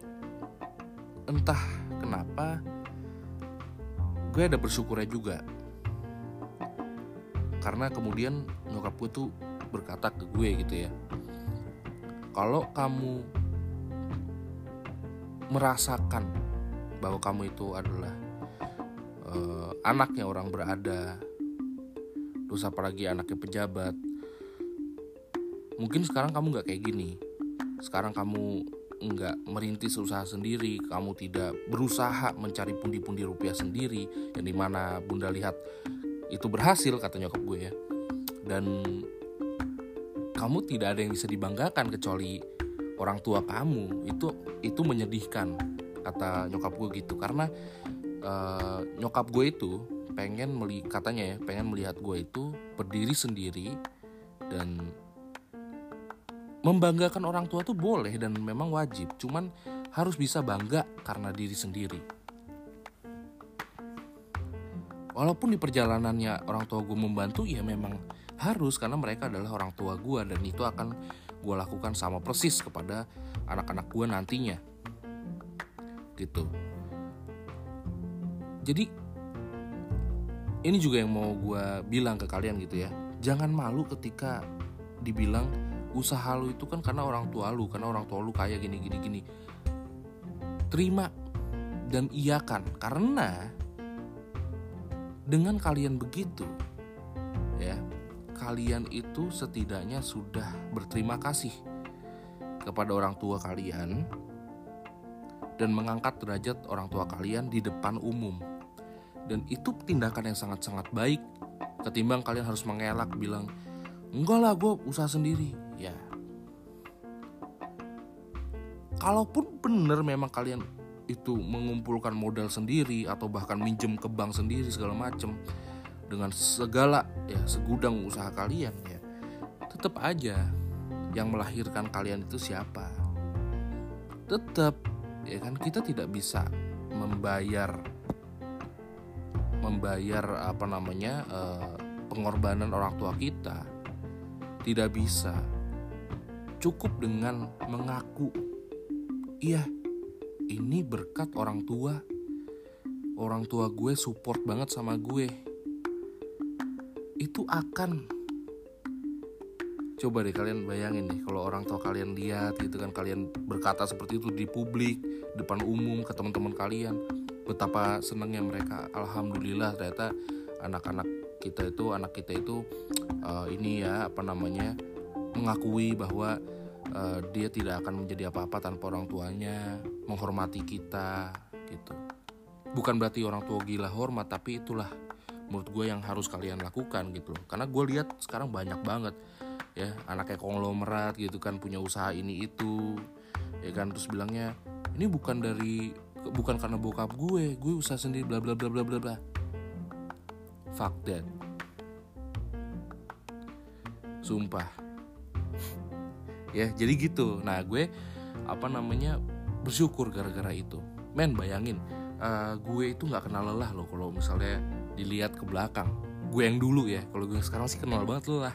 entah kenapa gue ada bersyukurnya juga, karena kemudian nyokap gue tuh berkata ke gue gitu ya, kalau kamu merasakan bahwa kamu itu adalah anaknya orang berada, terus apalagi anaknya pejabat, mungkin sekarang kamu gak kayak gini, sekarang kamu gak merintis usaha sendiri, kamu tidak berusaha mencari pundi-pundi rupiah sendiri, yang dimana bunda lihat itu berhasil kata nyokap gue ya. Dan kamu tidak ada yang bisa dibanggakan kecuali orang tua kamu. Itu menyedihkan kata nyokap gue gitu. Karena nyokap gue itu pengen melihat gue itu berdiri sendiri dan membanggakan orang tua tuh boleh dan memang wajib. Cuman harus bisa bangga karena diri sendiri. Walaupun di perjalanannya orang tua gue membantu, ya memang harus karena mereka adalah orang tua gue, dan itu akan gue lakukan sama persis kepada anak-anak gue nantinya gitu. Jadi ini juga yang mau gue bilang ke kalian gitu ya, jangan malu ketika dibilang usaha lu itu kan karena orang tua lu, karena orang tua lu kaya gini. Terima dan iyakan, karena dengan kalian begitu ya, kalian itu setidaknya sudah berterima kasih kepada orang tua kalian dan mengangkat derajat orang tua kalian di depan umum. Dan itu tindakan yang sangat-sangat baik ketimbang kalian harus mengelak bilang, enggak lah gue usaha sendiri ya. Kalaupun benar memang kalian itu mengumpulkan modal sendiri atau bahkan minjem ke bank sendiri segala macem dengan segala ya segudang usaha kalian ya, tetap aja yang melahirkan kalian itu siapa? Tetap ya kan, kita tidak bisa membayar pengorbanan orang tua kita, tidak bisa. Cukup dengan mengaku, iya ini berkat orang tua gue support banget sama gue. Itu akan, coba deh kalian bayangin nih kalau orang tua kalian lihat gitu kan, kalian berkata seperti itu di publik, depan umum ke teman-teman kalian, betapa senangnya mereka. Alhamdulillah ternyata anak kita itu mengakui bahwa dia tidak akan menjadi apa-apa tanpa orang tuanya, menghormati kita gitu. Bukan berarti orang tua gila hormat, tapi itulah menurut gue yang harus kalian lakukan gitu loh. Karena gue lihat sekarang banyak banget ya anaknya konglomerat gitu kan, punya usaha ini itu ya kan, terus bilangnya ini bukan karena bokap gue usaha sendiri bla bla bla bla bla. Fuck that. Sumpah. Ya jadi gitu. Nah gue bersyukur gara-gara itu. Men bayangin gue itu gak kenal lelah loh kalau misalnya dilihat ke belakang. Gue yang dulu ya, kalau gue sekarang sih kenal banget lelah.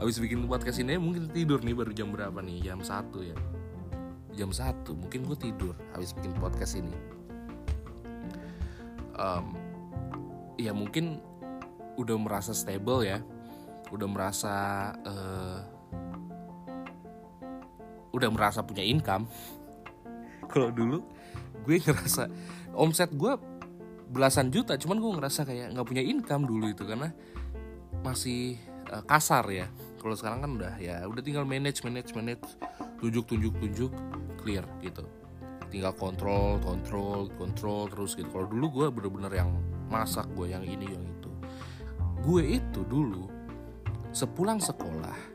Abis bikin podcast ini mungkin tidur nih, baru jam berapa nih, jam 1 ya, jam 1 mungkin gue tidur abis bikin podcast ini. Ya mungkin udah merasa stable ya, udah merasa punya income. Kalau dulu gue ngerasa omset gue belasan juta, cuman gue ngerasa kayak nggak punya income dulu itu karena masih kasar ya. Kalau sekarang kan udah tinggal manage, tunjuk clear gitu, tinggal kontrol terus gitu. Kalau dulu gue bener-bener yang masak, gue yang ini yang itu. Gue itu dulu sepulang sekolah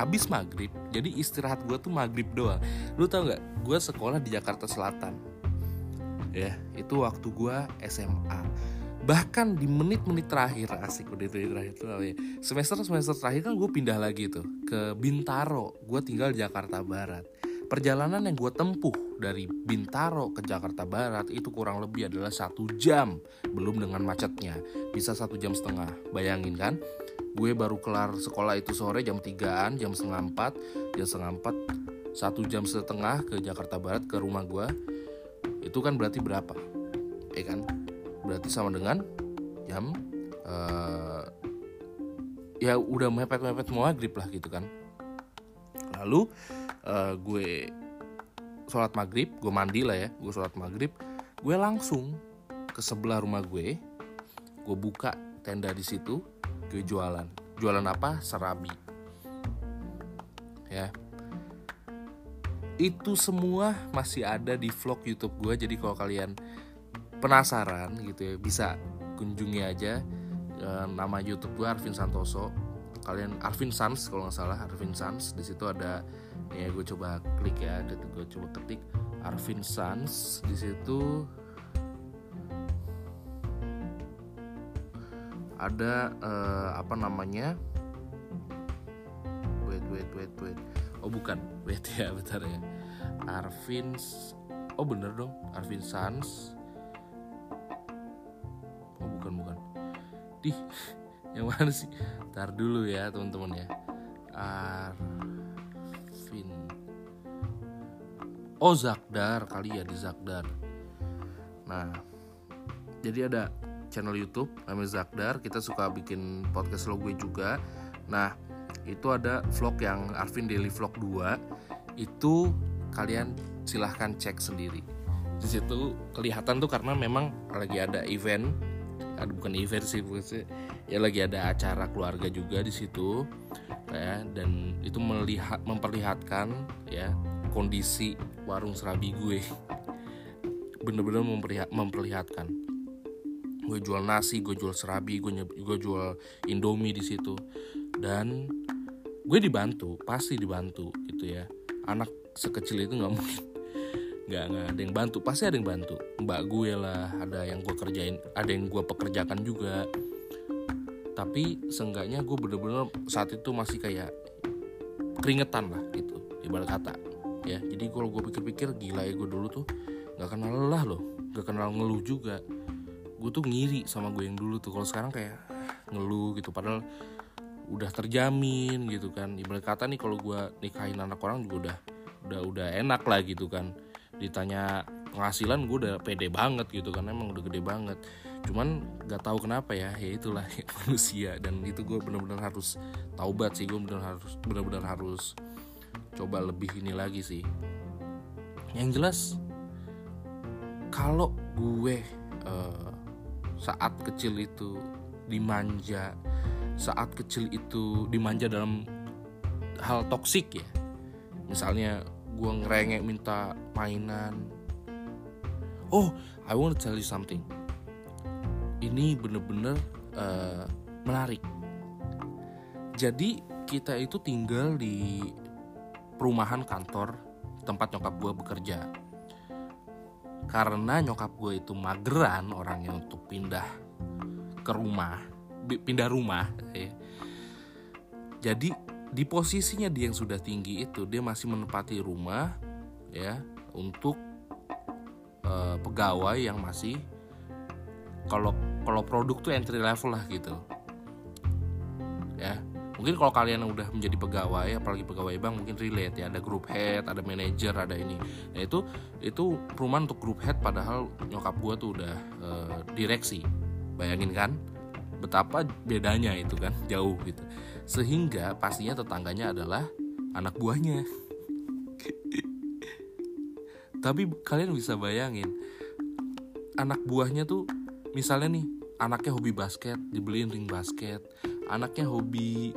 habis maghrib, jadi istirahat gue tuh maghrib doang. Lu tau gak, gue sekolah di Jakarta Selatan ya, itu waktu gue SMA. Bahkan di menit-menit terakhir, semester-semester terakhir kan gue pindah lagi tuh ke Bintaro. Gue tinggal di Jakarta Barat. Perjalanan yang gue tempuh dari Bintaro ke Jakarta Barat itu kurang lebih adalah 1 jam. Belum dengan macetnya, bisa 1,5 jam. Bayangin kan, gue baru kelar sekolah itu sore jam 3an, jam setengah 4, 1,5 jam ke Jakarta Barat, ke rumah gue. Itu kan berarti berapa? Ya kan? Berarti sama dengan jam ya udah mepet-mepet mau maghrib lah gitu kan. Lalu gue sholat maghrib, gue mandi lah ya, gue sholat maghrib, gue langsung ke sebelah rumah gue buka tenda di situ, gue jualan apa? Serabi. Ya. Itu semua masih ada di vlog YouTube gue. Jadi kalau kalian penasaran gitu ya, bisa kunjungi aja nama YouTube gue Arvin Santoso. Kalian Arvin Sans kalau nggak salah, Arvin Sans. Di situ ada, ya gue coba klik ya, gue coba ketik Arvin Sans di situ. Ada apa namanya? Wait. Oh bukan, wait ya, bentar ya. Arvin, oh bener dong, Arvin Sans. Dih, yang mana sih? Ntar dulu ya teman-teman ya. Arvin. Oh Zakdar kali ya, di Zakdar. Nah, jadi ada channel YouTube namanya Zakdar. Kita suka bikin podcast lo gue juga. Nah, itu ada vlog yang Arvin Daily Vlog 2. Itu kalian silahkan cek sendiri. Di situ kelihatan tuh karena memang lagi ada event. Bukan event sih, ya lagi ada acara keluarga juga di situ, ya, dan itu memperlihatkan ya kondisi warung serabi gue, bener-bener memperlihatkan. Gue jual nasi, gue jual serabi, gue jual Indomie di situ, dan gue dibantu, pasti dibantu gitu ya. Anak sekecil itu nggak mungkin. Nggak ada yang bantu, pasti ada yang bantu. Mbak gue lah, ada yang gue kerjain, ada yang gue pekerjakan juga. Tapi seenggaknya gue bener-bener saat itu masih kayak keringetan lah gitu, ibarat kata ya. Jadi kalau gue pikir-pikir, gila ya gue dulu tuh gak kenal lelah loh, gak kenal ngeluh juga. Gue tuh ngiri sama gue yang dulu tuh. Kalau sekarang kayak ngeluh gitu, padahal udah terjamin gitu kan. Ibarat kata nih, kalau gue nikahin anak orang juga udah enak lah gitu kan. Ditanya penghasilan gue udah pede banget gitu kan, emang udah gede banget. Cuman gak tahu kenapa ya, ya itulah ya, manusia. Dan itu gue benar-benar harus taubat sih, gue benar-benar harus coba lebih ini lagi sih. Yang jelas kalau gue saat kecil itu dimanja, saat kecil itu dimanja dalam hal toksik ya. Misalnya gue ngerengek minta mainan. Oh, I want to tell you something. Ini bener-bener menarik. Jadi kita itu tinggal di perumahan kantor tempat nyokap gue bekerja. Karena nyokap gue itu mageran orangnya untuk pindah ke rumah, pindah rumah. Jadi di posisinya dia yang sudah tinggi itu, dia masih menempati rumah ya untuk pegawai yang masih, kalau produk tuh entry level lah gitu ya. Mungkin kalau kalian udah menjadi pegawai, apalagi pegawai bank, mungkin relate ya. Ada group head, ada manager, ada ini. Nah itu perumahan untuk group head, padahal nyokap gua tuh udah direksi. Bayangin kan betapa bedanya itu kan, jauh gitu. Sehingga pastinya tetangganya adalah anak buahnya. Tapi kalian bisa bayangin, anak buahnya tuh misalnya nih, anaknya hobi basket, dibeliin ring basket. Anaknya hobi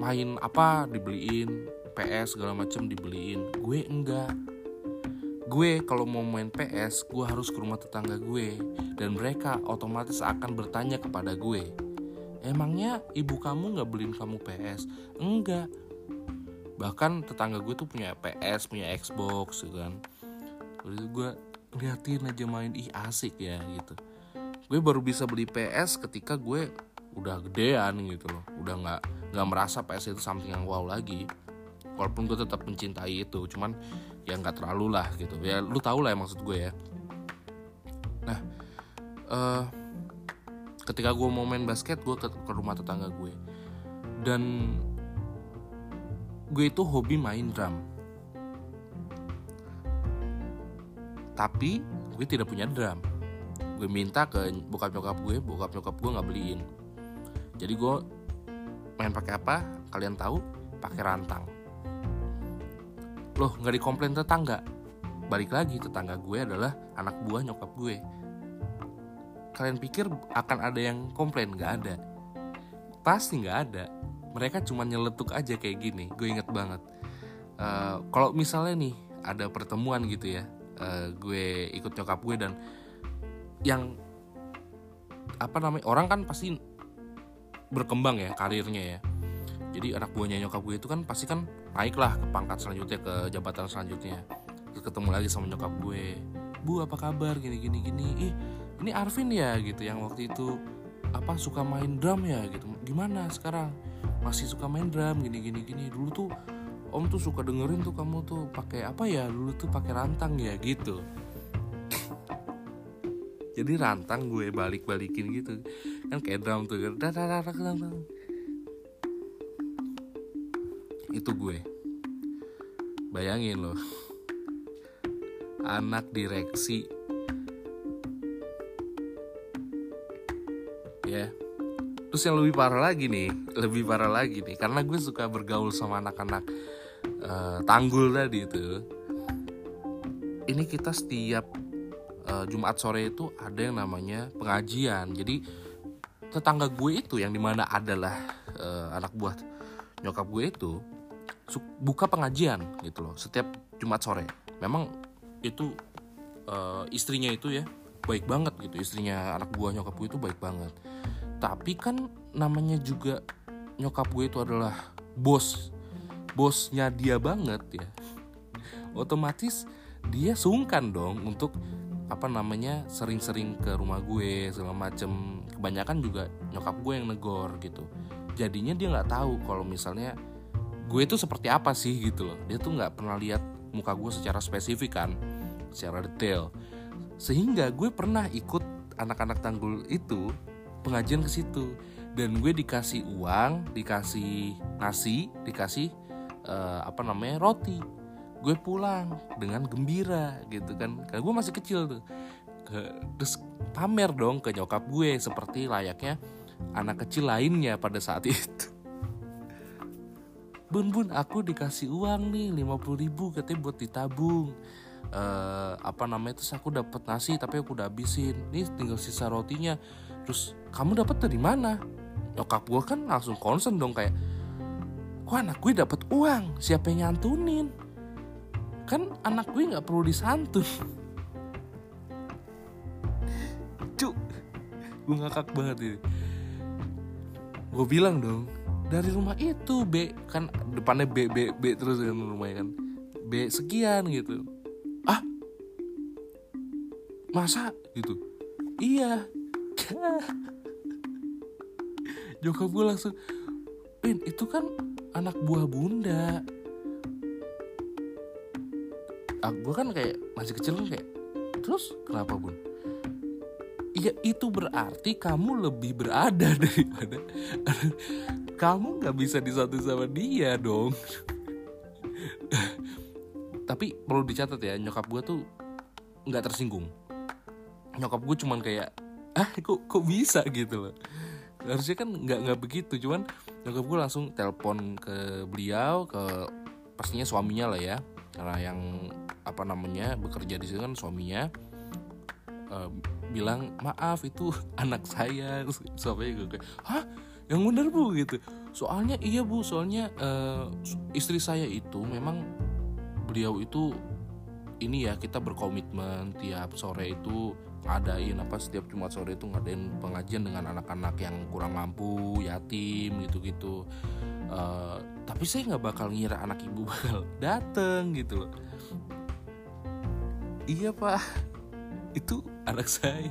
main apa, dibeliin PS segala macam dibeliin. Gue enggak. Gue kalau mau main PS, gue harus ke rumah tetangga gue. Dan mereka otomatis akan bertanya kepada gue, emangnya ibu kamu gak beliin kamu PS? Enggak. Bahkan tetangga gue tuh punya PS, punya Xbox gitu kan. Waktu itu gue liatin aja main, ih asik ya gitu. Gue baru bisa beli PS ketika gue udah gedean gitu loh. Udah gak merasa PS itu something yang wow lagi. Walaupun gue tetap mencintai itu, cuman ya gak terlalu lah gitu. Ya lu tau lah ya maksud gue ya. Nah ketika gue mau main basket, gue ke rumah tetangga gue. Dan gue itu hobi main drum, tapi gue tidak punya drum. Gue minta ke bokap nyokap gue nggak beliin. Jadi gue main pakai apa? Kalian tahu? Pakai rantang. Loh, nggak dikomplain tetangga. Balik lagi, tetangga gue adalah anak buah nyokap gue. Kalian pikir akan ada yang komplain? Nggak ada. Pasti nggak ada. Mereka cuma nyeletuk aja kayak gini. Gue inget banget. Kalau misalnya nih ada pertemuan gitu ya. Gue ikut nyokap gue dan yang orang kan pasti berkembang ya karirnya ya. Jadi anak buahnya nyokap gue itu kan pasti kan naiklah ke pangkat selanjutnya, ke jabatan selanjutnya. Terus ketemu lagi sama nyokap gue, "Bu, apa kabar? Gini. Ih, ini Arvin ya gitu yang waktu itu suka main drum ya gitu. Gimana sekarang? Masih suka main drum gini. Dulu tuh Om tuh suka dengerin tuh kamu tuh pakai apa ya? Dulu tuh pakai rantang ya gitu." Jadi rantang gue balikin gitu. Kan kayak drum tuh. Itu gue. Bayangin loh. Anak direksi. Ya. Terus yang lebih parah lagi nih, karena gue suka bergaul sama anak-anak tanggul tadi itu. Ini kita setiap Jumat sore itu ada yang namanya pengajian. Jadi tetangga gue itu yang dimana adalah anak buah nyokap gue itu buka pengajian gitu loh setiap Jumat sore. Memang itu istrinya itu ya baik banget gitu, istrinya anak buah nyokap gue itu baik banget. Tapi kan namanya juga nyokap gue itu adalah bosnya dia banget ya. Otomatis dia sungkan dong untuk sering-sering ke rumah gue segala macem. Kebanyakan juga nyokap gue yang negor gitu. Jadinya dia nggak tahu kalau misalnya gue itu seperti apa sih gitu loh. Dia tuh nggak pernah lihat muka gue secara spesifik kan, secara detail. Sehingga gue pernah ikut anak-anak tanggul itu pengajian ke situ, dan gue dikasih uang, dikasih nasi, dikasih roti. Gue pulang dengan gembira gitu kan, karena gue masih kecil tuh. Terus pamer dong ke nyokap gue seperti layaknya anak kecil lainnya pada saat itu. Bun, aku dikasih uang nih 50.000 katanya buat ditabung. Terus aku dapat nasi tapi aku udah habisin. Nih tinggal sisa rotinya. Terus kamu dapat dari mana? Nyokap gue kan langsung concern dong, kayak, kok anak gue dapat uang? Siapa yang nyantunin? Kan anak gue nggak perlu disantun. Cuk, gue ngakak banget ini. Gue bilang dong, dari rumah itu B, kan depannya B terus kan rumahnya kan B sekian gitu. Ah, masa gitu? Iya. Jokap gue langsung, "Pin, itu kan anak buah bunda." Gue kan kayak masih kecil kan, kayak, "Terus kenapa bun?" "Ya itu berarti kamu lebih berada daripada kamu gak bisa disatu sama dia dong." Tapi perlu dicatat ya, nyokap gue tuh gak tersinggung. Nyokap gue cuman kayak, kok bisa gitu loh. Harusnya kan nggak begitu, cuman nyokap gue langsung telepon ke beliau, ke pastinya suaminya lah ya, karena yang bekerja di sini kan suaminya. Bilang, "Maaf, itu anak saya." Suaminya gue kayak, "Hah, yang bener bu?" gitu. "Soalnya iya bu, soalnya istri saya itu memang beliau itu ini ya, kita berkomitmen tiap sore itu setiap Jumat sore itu ngadain pengajian dengan anak-anak yang kurang mampu, yatim gitu-gitu. Tapi saya nggak bakal ngira anak ibu bakal dateng gitu loh." iya pak, itu anak saya.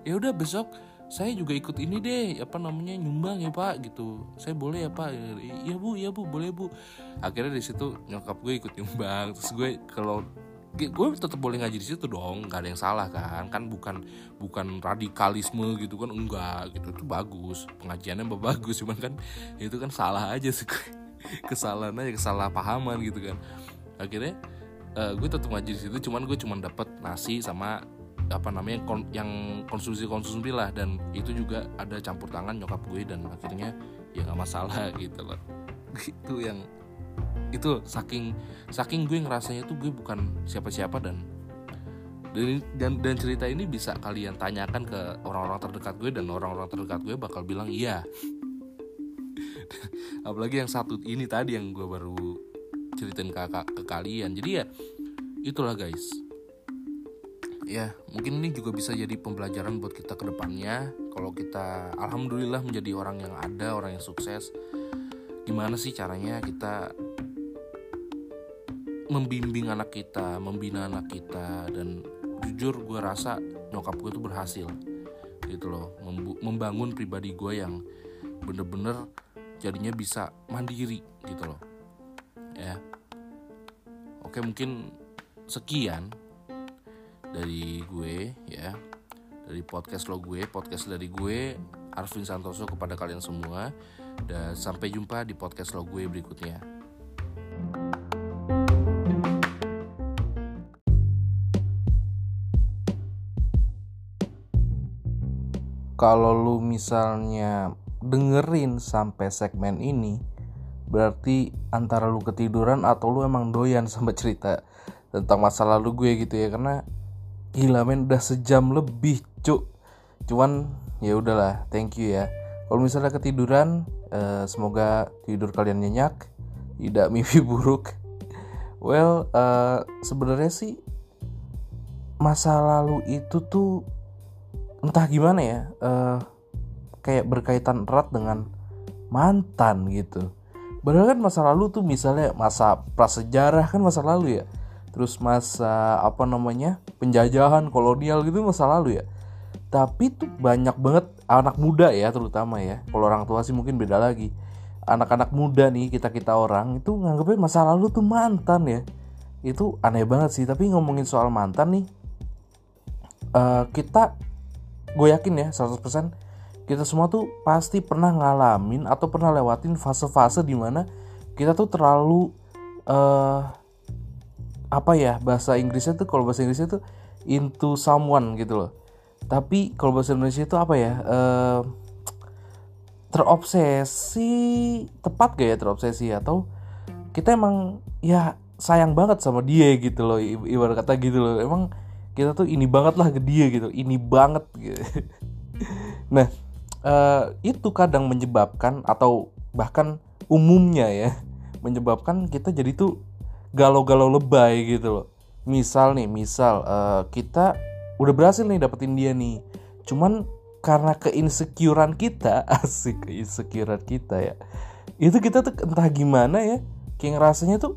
Ya udah besok saya juga ikut ini deh, apa namanya, nyumbang ya pak gitu. Saya boleh ya pak? Iya bu, boleh bu. Akhirnya di situ nyokap gue ikut nyumbang. Terus gue kalau gue tetap boleh ngaji di situ dong, nggak ada yang salah kan? Kan bukan radikalisme gitu kan, enggak gitu, itu bagus, pengajiannya bagus, cuman kan itu kan salah aja sih, kesalahan aja, kesalahpahaman gitu kan. Akhirnya gue tetap ngaji di situ, cuman gue dapet nasi sama apa namanya yang konsumsi lah, dan itu juga ada campur tangan nyokap gue, dan akhirnya ya nggak masalah gitu loh. Itu yang itu saking gue ngerasanya tuh gue bukan siapa-siapa, dan cerita ini bisa kalian tanyakan ke orang-orang terdekat gue, dan orang-orang terdekat gue bakal bilang iya. Apalagi yang satu ini tadi yang gue baru ceritain ke kalian. Jadi ya itulah guys. Ya mungkin ini juga bisa jadi pembelajaran buat kita ke depannya. Kalau kita alhamdulillah menjadi orang yang ada, orang yang sukses, gimana sih caranya kita membimbing anak kita, membina anak kita. Dan jujur gue rasa nyokap gue tuh berhasil gitu loh, membangun pribadi gue yang bener-bener jadinya bisa mandiri gitu loh ya. Oke, mungkin sekian dari gue ya, dari podcast dari gue Arvin Santoso kepada kalian semua, dan sampai jumpa di podcast lo gue berikutnya. Kalau lu misalnya dengerin sampai segmen ini, berarti antara lu ketiduran atau lu emang doyan sama cerita tentang masa lalu gue gitu ya. Karena gila men, udah sejam lebih cuk. Cuman ya udahlah, thank you ya. Kalau misalnya ketiduran, semoga tidur kalian nyenyak, tidak mimpi buruk. Well, sebenarnya sih masa lalu itu tuh entah gimana ya, kayak berkaitan erat dengan mantan gitu. Padahal kan masa lalu tuh misalnya masa prasejarah kan masa lalu ya. Terus masa apa namanya, penjajahan kolonial gitu masa lalu ya. Tapi tuh banyak banget anak muda ya terutama ya. Kalau orang tua sih mungkin beda lagi. Anak-anak muda nih, kita orang itu nganggapnya masa lalu tuh mantan ya. Itu aneh banget sih. Tapi ngomongin soal mantan nih, gue yakin ya 100% kita semua tuh pasti pernah ngalamin atau pernah lewatin fase-fase dimana kita tuh terlalu bahasa Inggrisnya tuh, kalau bahasa Inggrisnya tuh into someone gitu loh. Tapi kalau bahasa Indonesia itu terobsesi, tepat gak ya terobsesi, atau kita emang ya sayang banget sama dia gitu loh, ibarat kata gitu loh, emang kita tuh ini banget lah ke dia gitu, ini banget gitu. Nah, itu kadang menyebabkan, atau bahkan umumnya ya, menyebabkan kita jadi tuh galau-galau lebay gitu loh. Misal kita udah berhasil nih dapetin dia nih, cuman karena keinsecurean kita, asik keinsecurean kita ya, itu kita tuh entah gimana ya, kayak rasanya tuh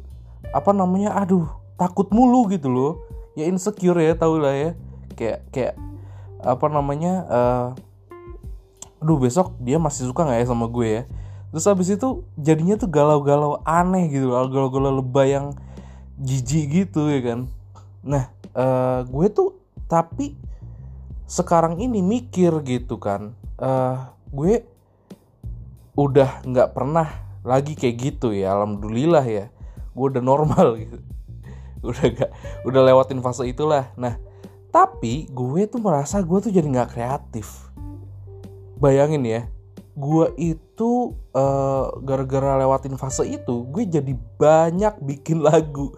aduh takut mulu gitu loh. Ya insecure ya, tau lah ya, kayak aduh besok dia masih suka nggak ya sama gue ya. Terus abis itu jadinya tuh galau-galau aneh gitu, galau-galau lebay yang jijik gitu ya kan. Nah gue tuh tapi sekarang ini mikir gitu kan, gue udah nggak pernah lagi kayak gitu ya, alhamdulillah ya, gue udah normal gitu. Udah lewatin fase itulah. Nah, tapi gue tuh merasa gue tuh jadi gak kreatif. Bayangin ya, gue itu gara-gara lewatin fase itu, gue jadi banyak bikin lagu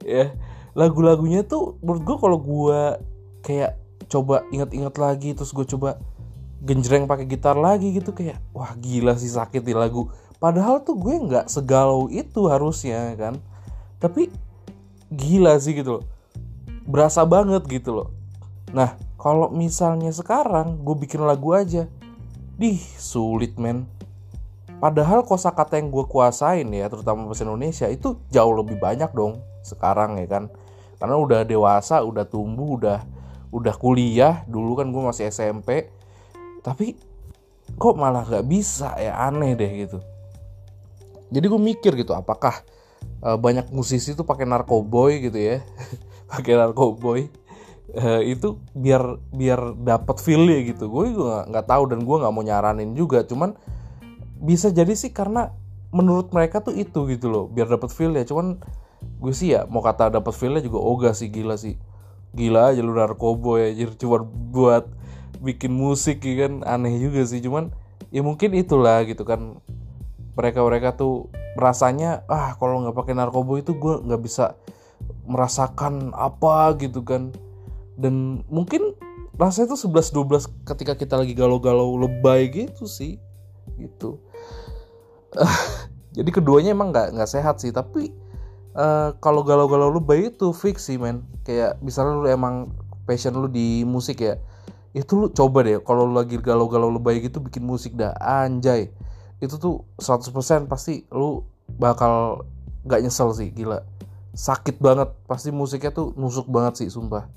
ya. Lagu-lagunya tuh menurut gue, kalau gue kayak coba inget-inget lagi, terus gue coba genjreng pakai gitar lagi gitu, kayak wah gila sih sakit di lagu. Padahal tuh gue gak segalau itu harusnya kan. Tapi gila sih gitu loh, berasa banget gitu loh. Nah kalau misalnya sekarang gue bikin lagu aja, sulit men. Padahal kosakata yang gue kuasain ya, terutama bahasa Indonesia, itu jauh lebih banyak dong sekarang ya kan. Karena udah dewasa, udah tumbuh, udah kuliah. Dulu kan gue masih SMP. Tapi kok malah gak bisa ya, aneh deh gitu. Jadi gue mikir gitu, apakah banyak musisi tuh pakai narkoboy gitu ya, pakai narkoboy itu biar dapat feel-nya gitu. Gue nggak tahu dan gue nggak mau nyaranin juga. Cuman bisa jadi sih karena menurut mereka tuh itu gitu loh, biar dapat feel-nya. Cuman gue sih ya mau kata dapat feel-nya juga ogah sih, gila sih, gila aja lu narkoboy aja, cuma buat bikin musik ya kan, aneh juga sih. Cuman ya mungkin itulah gitu kan. Mereka tuh rasanya kalau nggak pakai narkoba itu gue nggak bisa merasakan apa gitu kan. Dan mungkin rasanya tuh 11-12 ketika kita lagi galau-galau lebay gitu sih gitu. Jadi keduanya emang nggak sehat sih. Tapi kalau galau-galau lebay itu fix sih men. Kayak misalnya lu emang passion lu di musik ya, itu lu coba deh kalau lu lagi galau-galau lebay gitu bikin musik dah, anjay itu tuh 100% pasti lu bakal gak nyesel sih, gila. Sakit banget, pasti musiknya tuh nusuk banget sih, sumpah.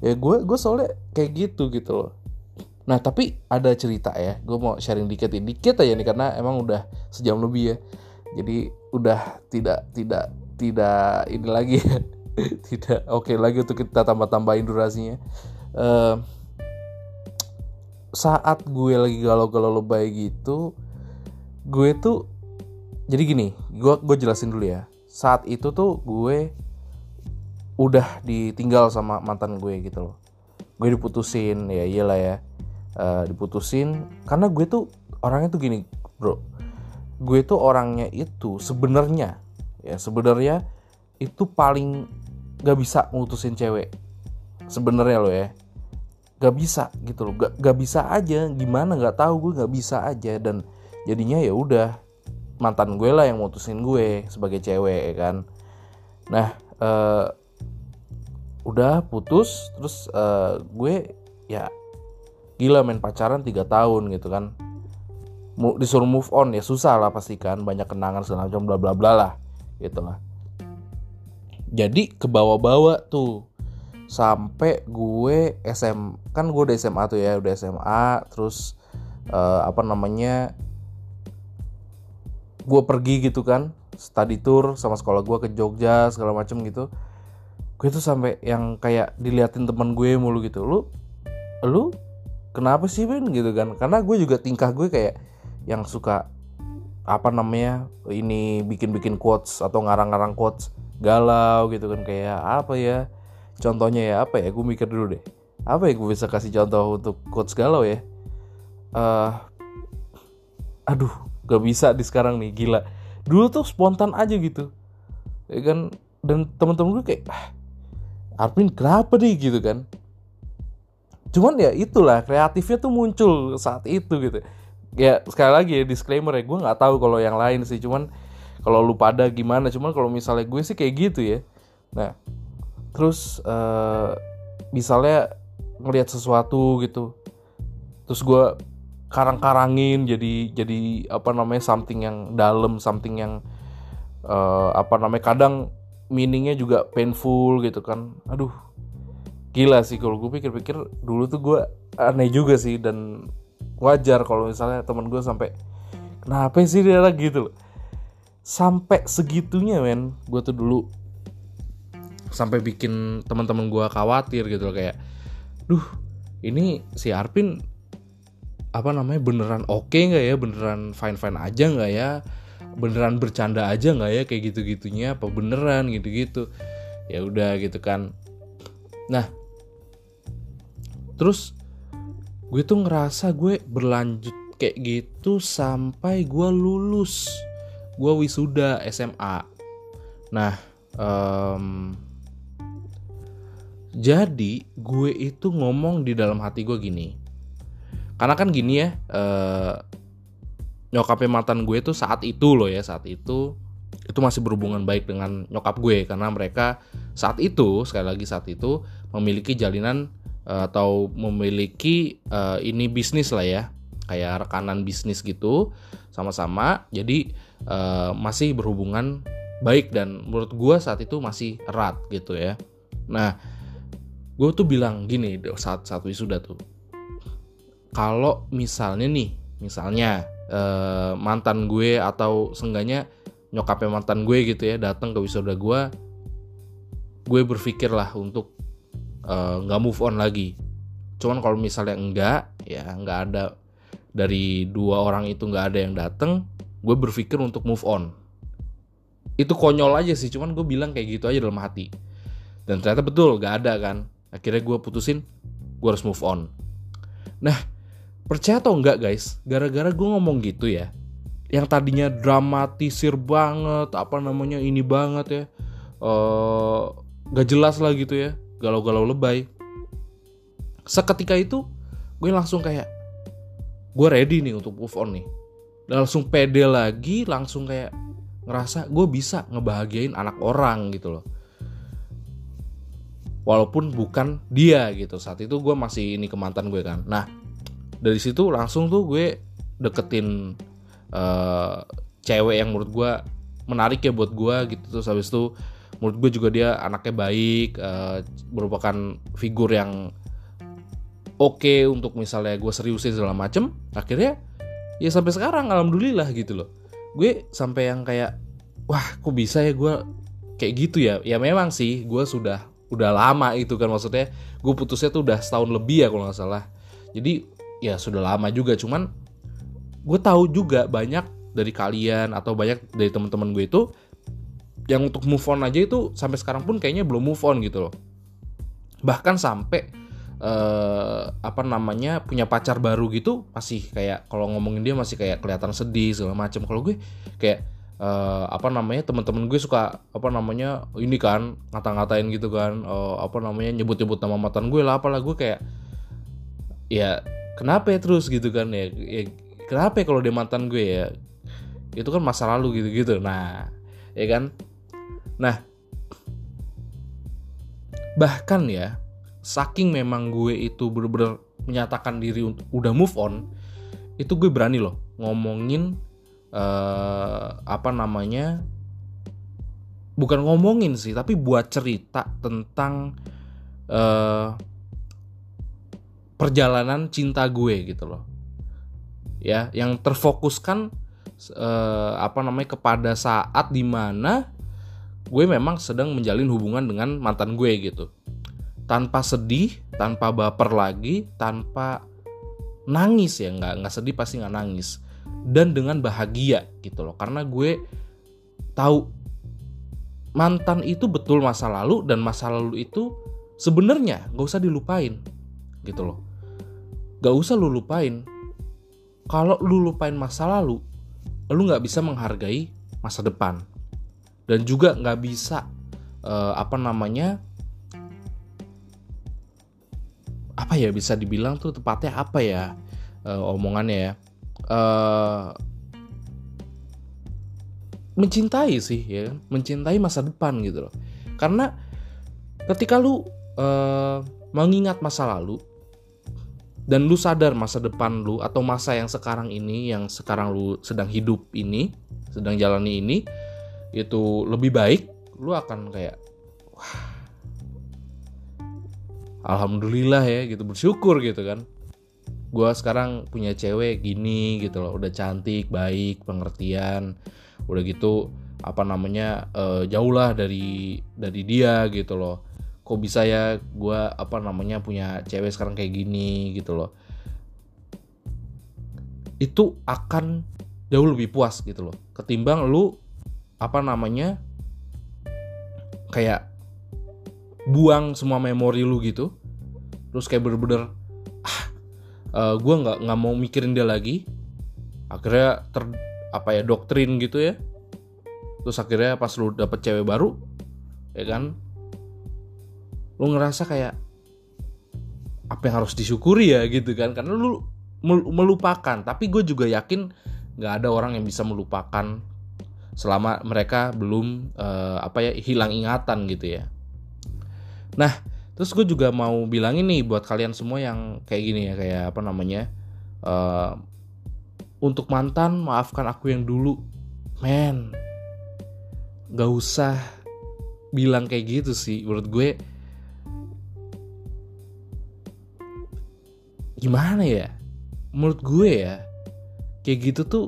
Ya gue soalnya kayak gitu loh. Nah tapi ada cerita ya, gue mau sharing dikit aja nih karena emang udah sejam lebih ya. Jadi udah tidak ini lagi ya. Tidak oke lagi untuk kita tambahin durasinya. Saat gue lagi galau-galau lebay gitu, gue tuh jadi gini, gue jelasin dulu ya. Saat itu tuh gue udah ditinggal sama mantan gue gitu loh. Gue diputusin, ya iyalah ya, diputusin. Karena gue tuh orangnya tuh gini bro, gue tuh orangnya itu sebenarnya itu paling gak bisa ngutusin cewek sebenarnya lo ya, gak bisa gitu loh, gak bisa aja, gimana gak tahu, gue gak bisa aja. Dan jadinya ya udah mantan gue lah yang mutusin gue sebagai cewek ya kan. Nah udah putus terus gue ya gila main pacaran 3 tahun gitu kan. Disuruh move on ya susah lah pasti kan, banyak kenangan segala macam bla bla bla lah gitu lah. Jadi kebawa-bawa tuh sampai gue kan gue udah SMA tuh ya, udah SMA terus gue pergi gitu kan, study tour sama sekolah gue ke Jogja segala macem gitu. Gue tuh sampai yang kayak diliatin teman gue mulu gitu, lu kenapa sih Ben gitu kan. Karena gue juga tingkah gue kayak yang suka ini bikin quotes atau ngarang-ngarang quotes galau gitu kan. Kayak apa ya contohnya ya, apa ya, gue mikir dulu deh, apa ya gue bisa kasih contoh untuk quotes galau ya. Gak bisa di sekarang nih, gila. Dulu tuh spontan aja gitu ya kan. Dan temen-temen gue kayak Arvin kenapa nih gitu kan. Cuman ya itulah, kreatifnya tuh muncul saat itu gitu. Ya sekali lagi ya disclaimer ya, gue gak tahu kalau yang lain sih, cuman kalau lu pada gimana, cuman kalau misalnya gue sih kayak gitu ya. Nah terus misalnya ngelihat sesuatu gitu, terus gue karang-karangin jadi something yang dalam, something yang kadang meaningnya juga painful gitu kan. Aduh gila sih kalau gue pikir-pikir, dulu tuh gue aneh juga sih. Dan wajar kalau misalnya teman gue sampai kenapa sih dia gitu loh, sampai segitunya men. Gue tuh dulu sampai bikin teman-teman gue khawatir gitu loh, kayak duh ini si Arvin beneran oke nggak ya, beneran fine aja nggak ya, beneran bercanda aja nggak ya, kayak gitu-gitunya apa beneran gitu-gitu. Ya udah gitu kan. Nah terus gue tuh ngerasa gue berlanjut kayak gitu sampai gue lulus, gue wisuda SMA. Nah jadi gue itu ngomong di dalam hati gue gini. Karena kan gini ya, nyokapnya mantan gue tuh saat itu masih berhubungan baik dengan nyokap gue. Karena mereka saat itu memiliki jalinan atau memiliki bisnis lah ya, kayak rekanan bisnis gitu sama-sama. Jadi masih berhubungan baik dan menurut gue saat itu masih erat gitu ya. Nah, gue tuh bilang gini saat wisuda tuh, kalau misalnya mantan gue atau seenggaknya nyokapnya mantan gue gitu ya datang ke wisuda gue berpikirlah untuk nggak move on lagi. Cuman kalau misalnya nggak ada dari dua orang itu nggak ada yang datang, gue berpikir untuk move on. Itu konyol aja sih, cuman gue bilang kayak gitu aja dalam hati. Dan ternyata betul nggak ada kan. Akhirnya gue putusin gue harus move on. Nah, percaya atau enggak guys, gara-gara gue ngomong gitu ya, yang tadinya dramatisir banget, ini banget ya, gak jelas lah gitu ya, galau-galau lebay. Seketika itu gue langsung kayak, gue ready nih untuk move on nih. Dan langsung pede lagi, langsung kayak ngerasa gue bisa ngebahagiain anak orang gitu loh, walaupun bukan dia gitu. Saat itu gue masih ini ke mantan gue kan. Nah, dari situ langsung tuh gue deketin cewek yang menurut gue menarik ya buat gue gitu. Terus habis itu menurut gue juga dia anaknya baik, merupakan figur yang oke untuk misalnya gue seriusin segala macem. Akhirnya ya sampai sekarang alhamdulillah gitu loh. Gue sampai yang kayak, wah kok bisa ya gue kayak gitu ya. Ya memang sih gue udah lama itu kan, maksudnya gue putusnya tuh udah setahun lebih ya kalau gak salah. Jadi ya sudah lama juga, cuman gue tahu juga banyak dari kalian atau banyak dari teman-teman gue itu yang untuk move on aja itu sampai sekarang pun kayaknya belum move on gitu loh. Bahkan sampai punya pacar baru gitu masih kayak, kalau ngomongin dia masih kayak kelihatan sedih segala macam. Kalau gue kayak teman-teman gue suka ini kan ngata-ngatain gitu kan, nyebut-nyebut nama mantan gue lah apalah. Gue kayak, ya kenapa ya terus gitu kan ya kenapa ya kalau dia mantan gue ya, itu kan masa lalu gitu-gitu. Nah ya kan, nah bahkan ya saking memang gue itu bener-bener menyatakan diri untuk udah move on, itu gue berani loh ngomongin bukan ngomongin sih, tapi buat cerita tentang perjalanan cinta gue gitu loh ya, yang terfokuskan kepada saat dimana gue memang sedang menjalin hubungan dengan mantan gue gitu, tanpa sedih, tanpa baper lagi, tanpa nangis ya, nggak sedih pasti nggak nangis, dan dengan bahagia gitu loh. Karena gue tahu mantan itu betul masa lalu, dan masa lalu itu sebenarnya gak usah dilupain gitu loh. Gak usah lu lupain. Kalau lu lupain masa lalu, lu gak bisa menghargai masa depan, dan juga gak bisa bisa dibilang tuh tepatnya apa ya omongannya ya, mencintai sih ya, mencintai masa depan gitu loh. Karena ketika lu mengingat masa lalu dan lu sadar masa depan lu atau masa yang sekarang ini, yang sekarang lu sedang hidup ini, sedang jalani ini, itu lebih baik. Lu akan kayak, wah alhamdulillah ya gitu, bersyukur gitu kan, gue sekarang punya cewek gini gitu loh, udah cantik, baik, pengertian, udah gitu jauh lah dari dia gitu loh. Kok bisa ya gue punya cewek sekarang kayak gini gitu loh. Itu akan jauh lebih puas gitu loh, ketimbang lu kayak buang semua memori lu gitu, terus kayak bener-bener gue nggak mau mikirin dia lagi, akhirnya doktrin gitu ya. Terus akhirnya pas lu dapet cewek baru ya kan, lu ngerasa kayak apa yang harus disyukuri ya gitu kan, karena lu melupakan. Tapi gue juga yakin nggak ada orang yang bisa melupakan selama mereka belum hilang ingatan gitu ya. Nah, terus gue juga mau bilangin nih buat kalian semua yang kayak gini ya, kayak untuk mantan, maafkan aku yang dulu. Men, gak usah bilang kayak gitu sih. Menurut gue gimana ya, menurut gue ya, kayak gitu tuh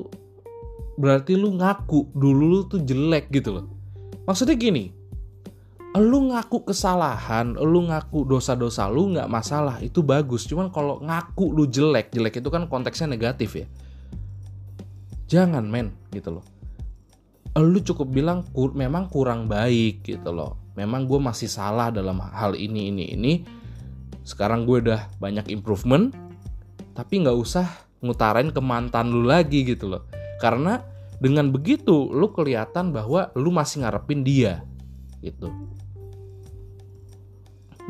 berarti lu ngaku dulu lu tuh jelek gitu loh. Maksudnya gini, lu ngaku kesalahan, lu ngaku dosa-dosa lu gak masalah, itu bagus. Cuman kalau ngaku lu jelek, jelek itu kan konteksnya negatif ya. Jangan men, gitu loh. Lu cukup bilang memang kurang baik gitu loh. Memang gue masih salah dalam hal ini. Sekarang gue udah banyak improvement, tapi gak usah ngutarain ke mantan lu lagi gitu loh. Karena dengan begitu lu kelihatan bahwa lu masih ngarepin dia gitu.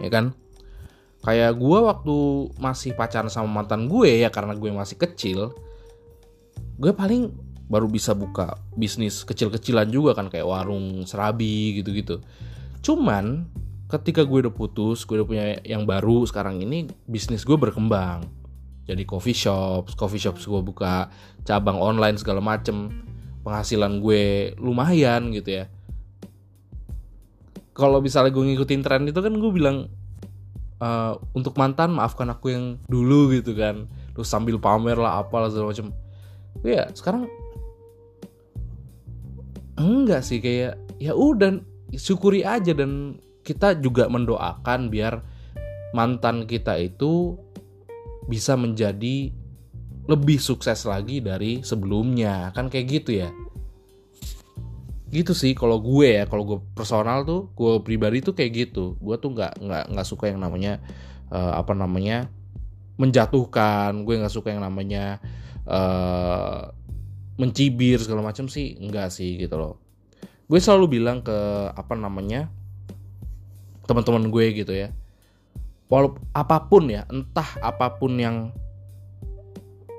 Ya kan, kayak gue waktu masih pacaran sama mantan gue ya, karena gue masih kecil, gue paling baru bisa buka bisnis kecil-kecilan juga kan, kayak warung serabi gitu-gitu. Cuman ketika gue udah putus, gue udah punya yang baru sekarang ini, bisnis gue berkembang jadi coffee shop gue buka cabang online segala macem, penghasilan gue lumayan gitu ya. Kalau misalnya gue ngikutin tren itu kan, gue bilang untuk mantan maafkan aku yang dulu gitu kan, terus sambil pamer lah apalah segala macam. Ya sekarang enggak sih, kayak ya udah syukuri aja, dan kita juga mendoakan biar mantan kita itu bisa menjadi lebih sukses lagi dari sebelumnya kan, kayak gitu ya. Gitu sih kalau gue ya, kalau gue personal tuh, gue pribadi tuh kayak gitu. Gue tuh nggak suka yang namanya menjatuhkan. Gue nggak suka yang namanya mencibir segala macam sih, enggak sih gitu loh. Gue selalu bilang ke teman-teman gue gitu ya, walaupun apapun ya, entah apapun yang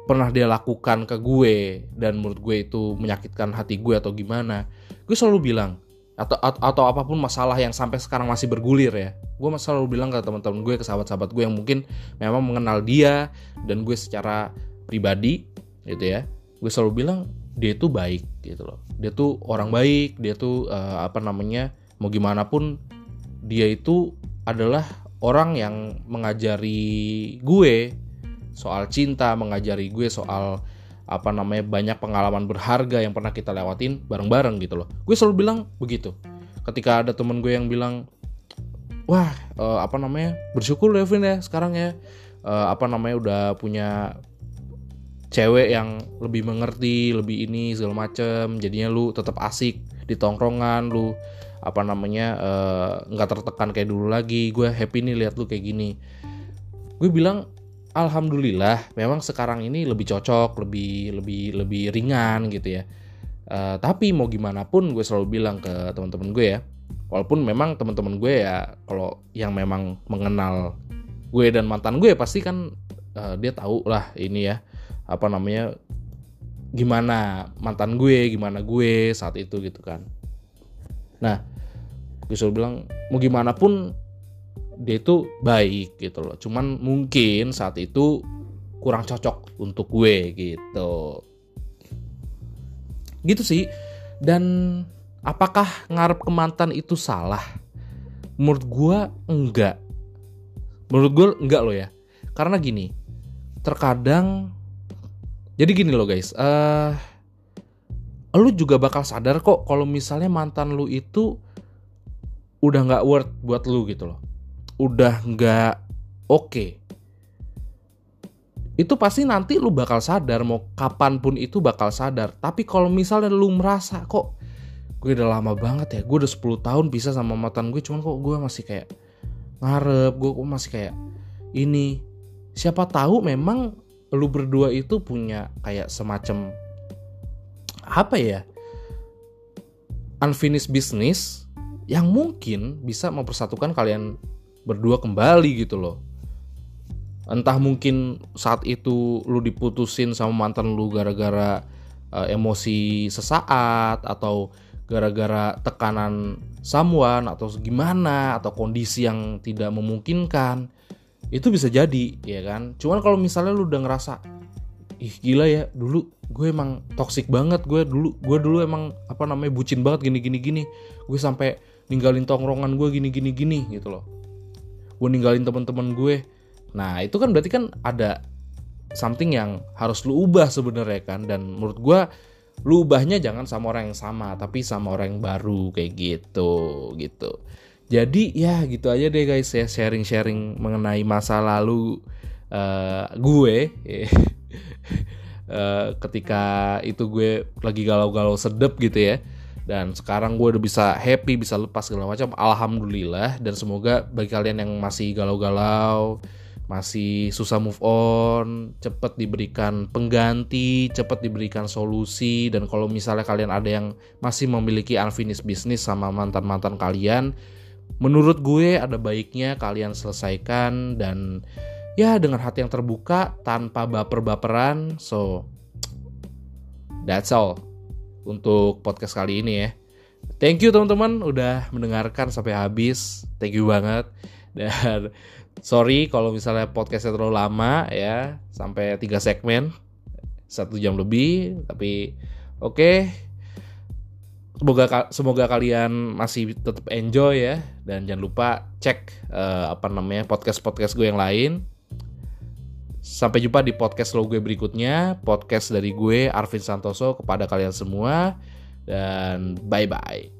pernah dia lakukan ke gue dan menurut gue itu menyakitkan hati gue atau gimana, gue selalu bilang atau apapun masalah yang sampai sekarang masih bergulir ya, gue selalu bilang ke teman-teman gue, ke sahabat-sahabat gue yang mungkin memang mengenal dia dan gue secara pribadi gitu ya, gue selalu bilang dia itu baik gitu loh, dia tuh orang baik, dia tuh mau gimana pun dia itu adalah orang yang mengajari gue soal cinta, mengajari gue soal banyak pengalaman berharga yang pernah kita lewatin bareng-bareng gitu loh. Gue selalu bilang begitu. Ketika ada temen gue yang bilang, wah bersyukur Devin ya sekarang ya, udah punya cewek yang lebih mengerti, lebih ini segala macem, jadinya lu tetap asik di tongkrongan, lu nggak tertekan kayak dulu lagi, gue happy nih lihat lu kayak gini. Gue bilang alhamdulillah, memang sekarang ini lebih cocok, lebih ringan gitu ya. Tapi mau gimana pun gue selalu bilang ke teman-teman gue ya, walaupun memang teman-teman gue ya, kalau yang memang mengenal gue dan mantan gue pasti kan dia tahu lah ini ya, gimana mantan gue, gimana gue saat itu gitu kan. Nah, gue selalu bilang mau gimana pun dia itu baik gitu loh. Cuman mungkin saat itu kurang cocok untuk gue gitu. Gitu sih. Dan apakah ngarep ke mantan itu salah? Menurut gue enggak. Menurut gue enggak loh ya. Karena gini, terkadang jadi gini loh guys, lu juga bakal sadar kok kalau misalnya mantan lu itu udah gak worth buat lu gitu loh, udah nggak oke. Itu pasti nanti lu bakal sadar, mau kapanpun itu bakal sadar. Tapi kalau misalnya lu merasa kok gue udah lama banget ya, gue udah 10 tahun pisah sama mantan gue, cuman kok gue masih kayak ngarep, gue kok masih kayak ini. Siapa tahu memang lu berdua itu punya kayak semacam unfinished business yang mungkin bisa mempersatukan kalian berdua kembali gitu loh. Entah mungkin saat itu lu diputusin sama mantan lu gara-gara emosi sesaat, atau gara-gara tekanan someone, atau gimana, atau kondisi yang tidak memungkinkan. Itu bisa jadi ya kan. Cuman kalau misalnya lu udah ngerasa gila ya, dulu gue emang toksik banget, gue dulu emang bucin banget gini, gue sampai ninggalin tongkrongan gue gini gitu loh, gue ninggalin teman-teman gue. Nah itu kan berarti kan ada something yang harus lu ubah sebenarnya kan. Dan menurut gue lu ubahnya jangan sama orang yang sama, tapi sama orang yang baru kayak gitu. Jadi ya gitu aja deh guys ya, sharing-sharing mengenai masa lalu gue ketika itu gue lagi galau-galau sedep gitu ya. Dan sekarang gue udah bisa happy, bisa lepas segala macam, alhamdulillah. Dan semoga bagi kalian yang masih galau-galau, masih susah move on, cepat diberikan pengganti, cepat diberikan solusi. Dan kalau misalnya kalian ada yang masih memiliki unfinished business sama mantan-mantan kalian, menurut gue ada baiknya kalian selesaikan dan ya dengan hati yang terbuka, tanpa baper-baperan. So that's all untuk podcast kali ini ya. Thank you teman-teman udah mendengarkan sampai habis. Thank you banget. Dan sorry kalau misalnya podcastnya terlalu lama ya, sampai 3 segmen 1 jam lebih. Tapi oke, semoga kalian masih tetap enjoy ya. Dan jangan lupa cek podcast-podcast gue yang lain. Sampai jumpa di podcast lo gue berikutnya. Podcast dari gue Arvin Santoso kepada kalian semua. Dan bye-bye.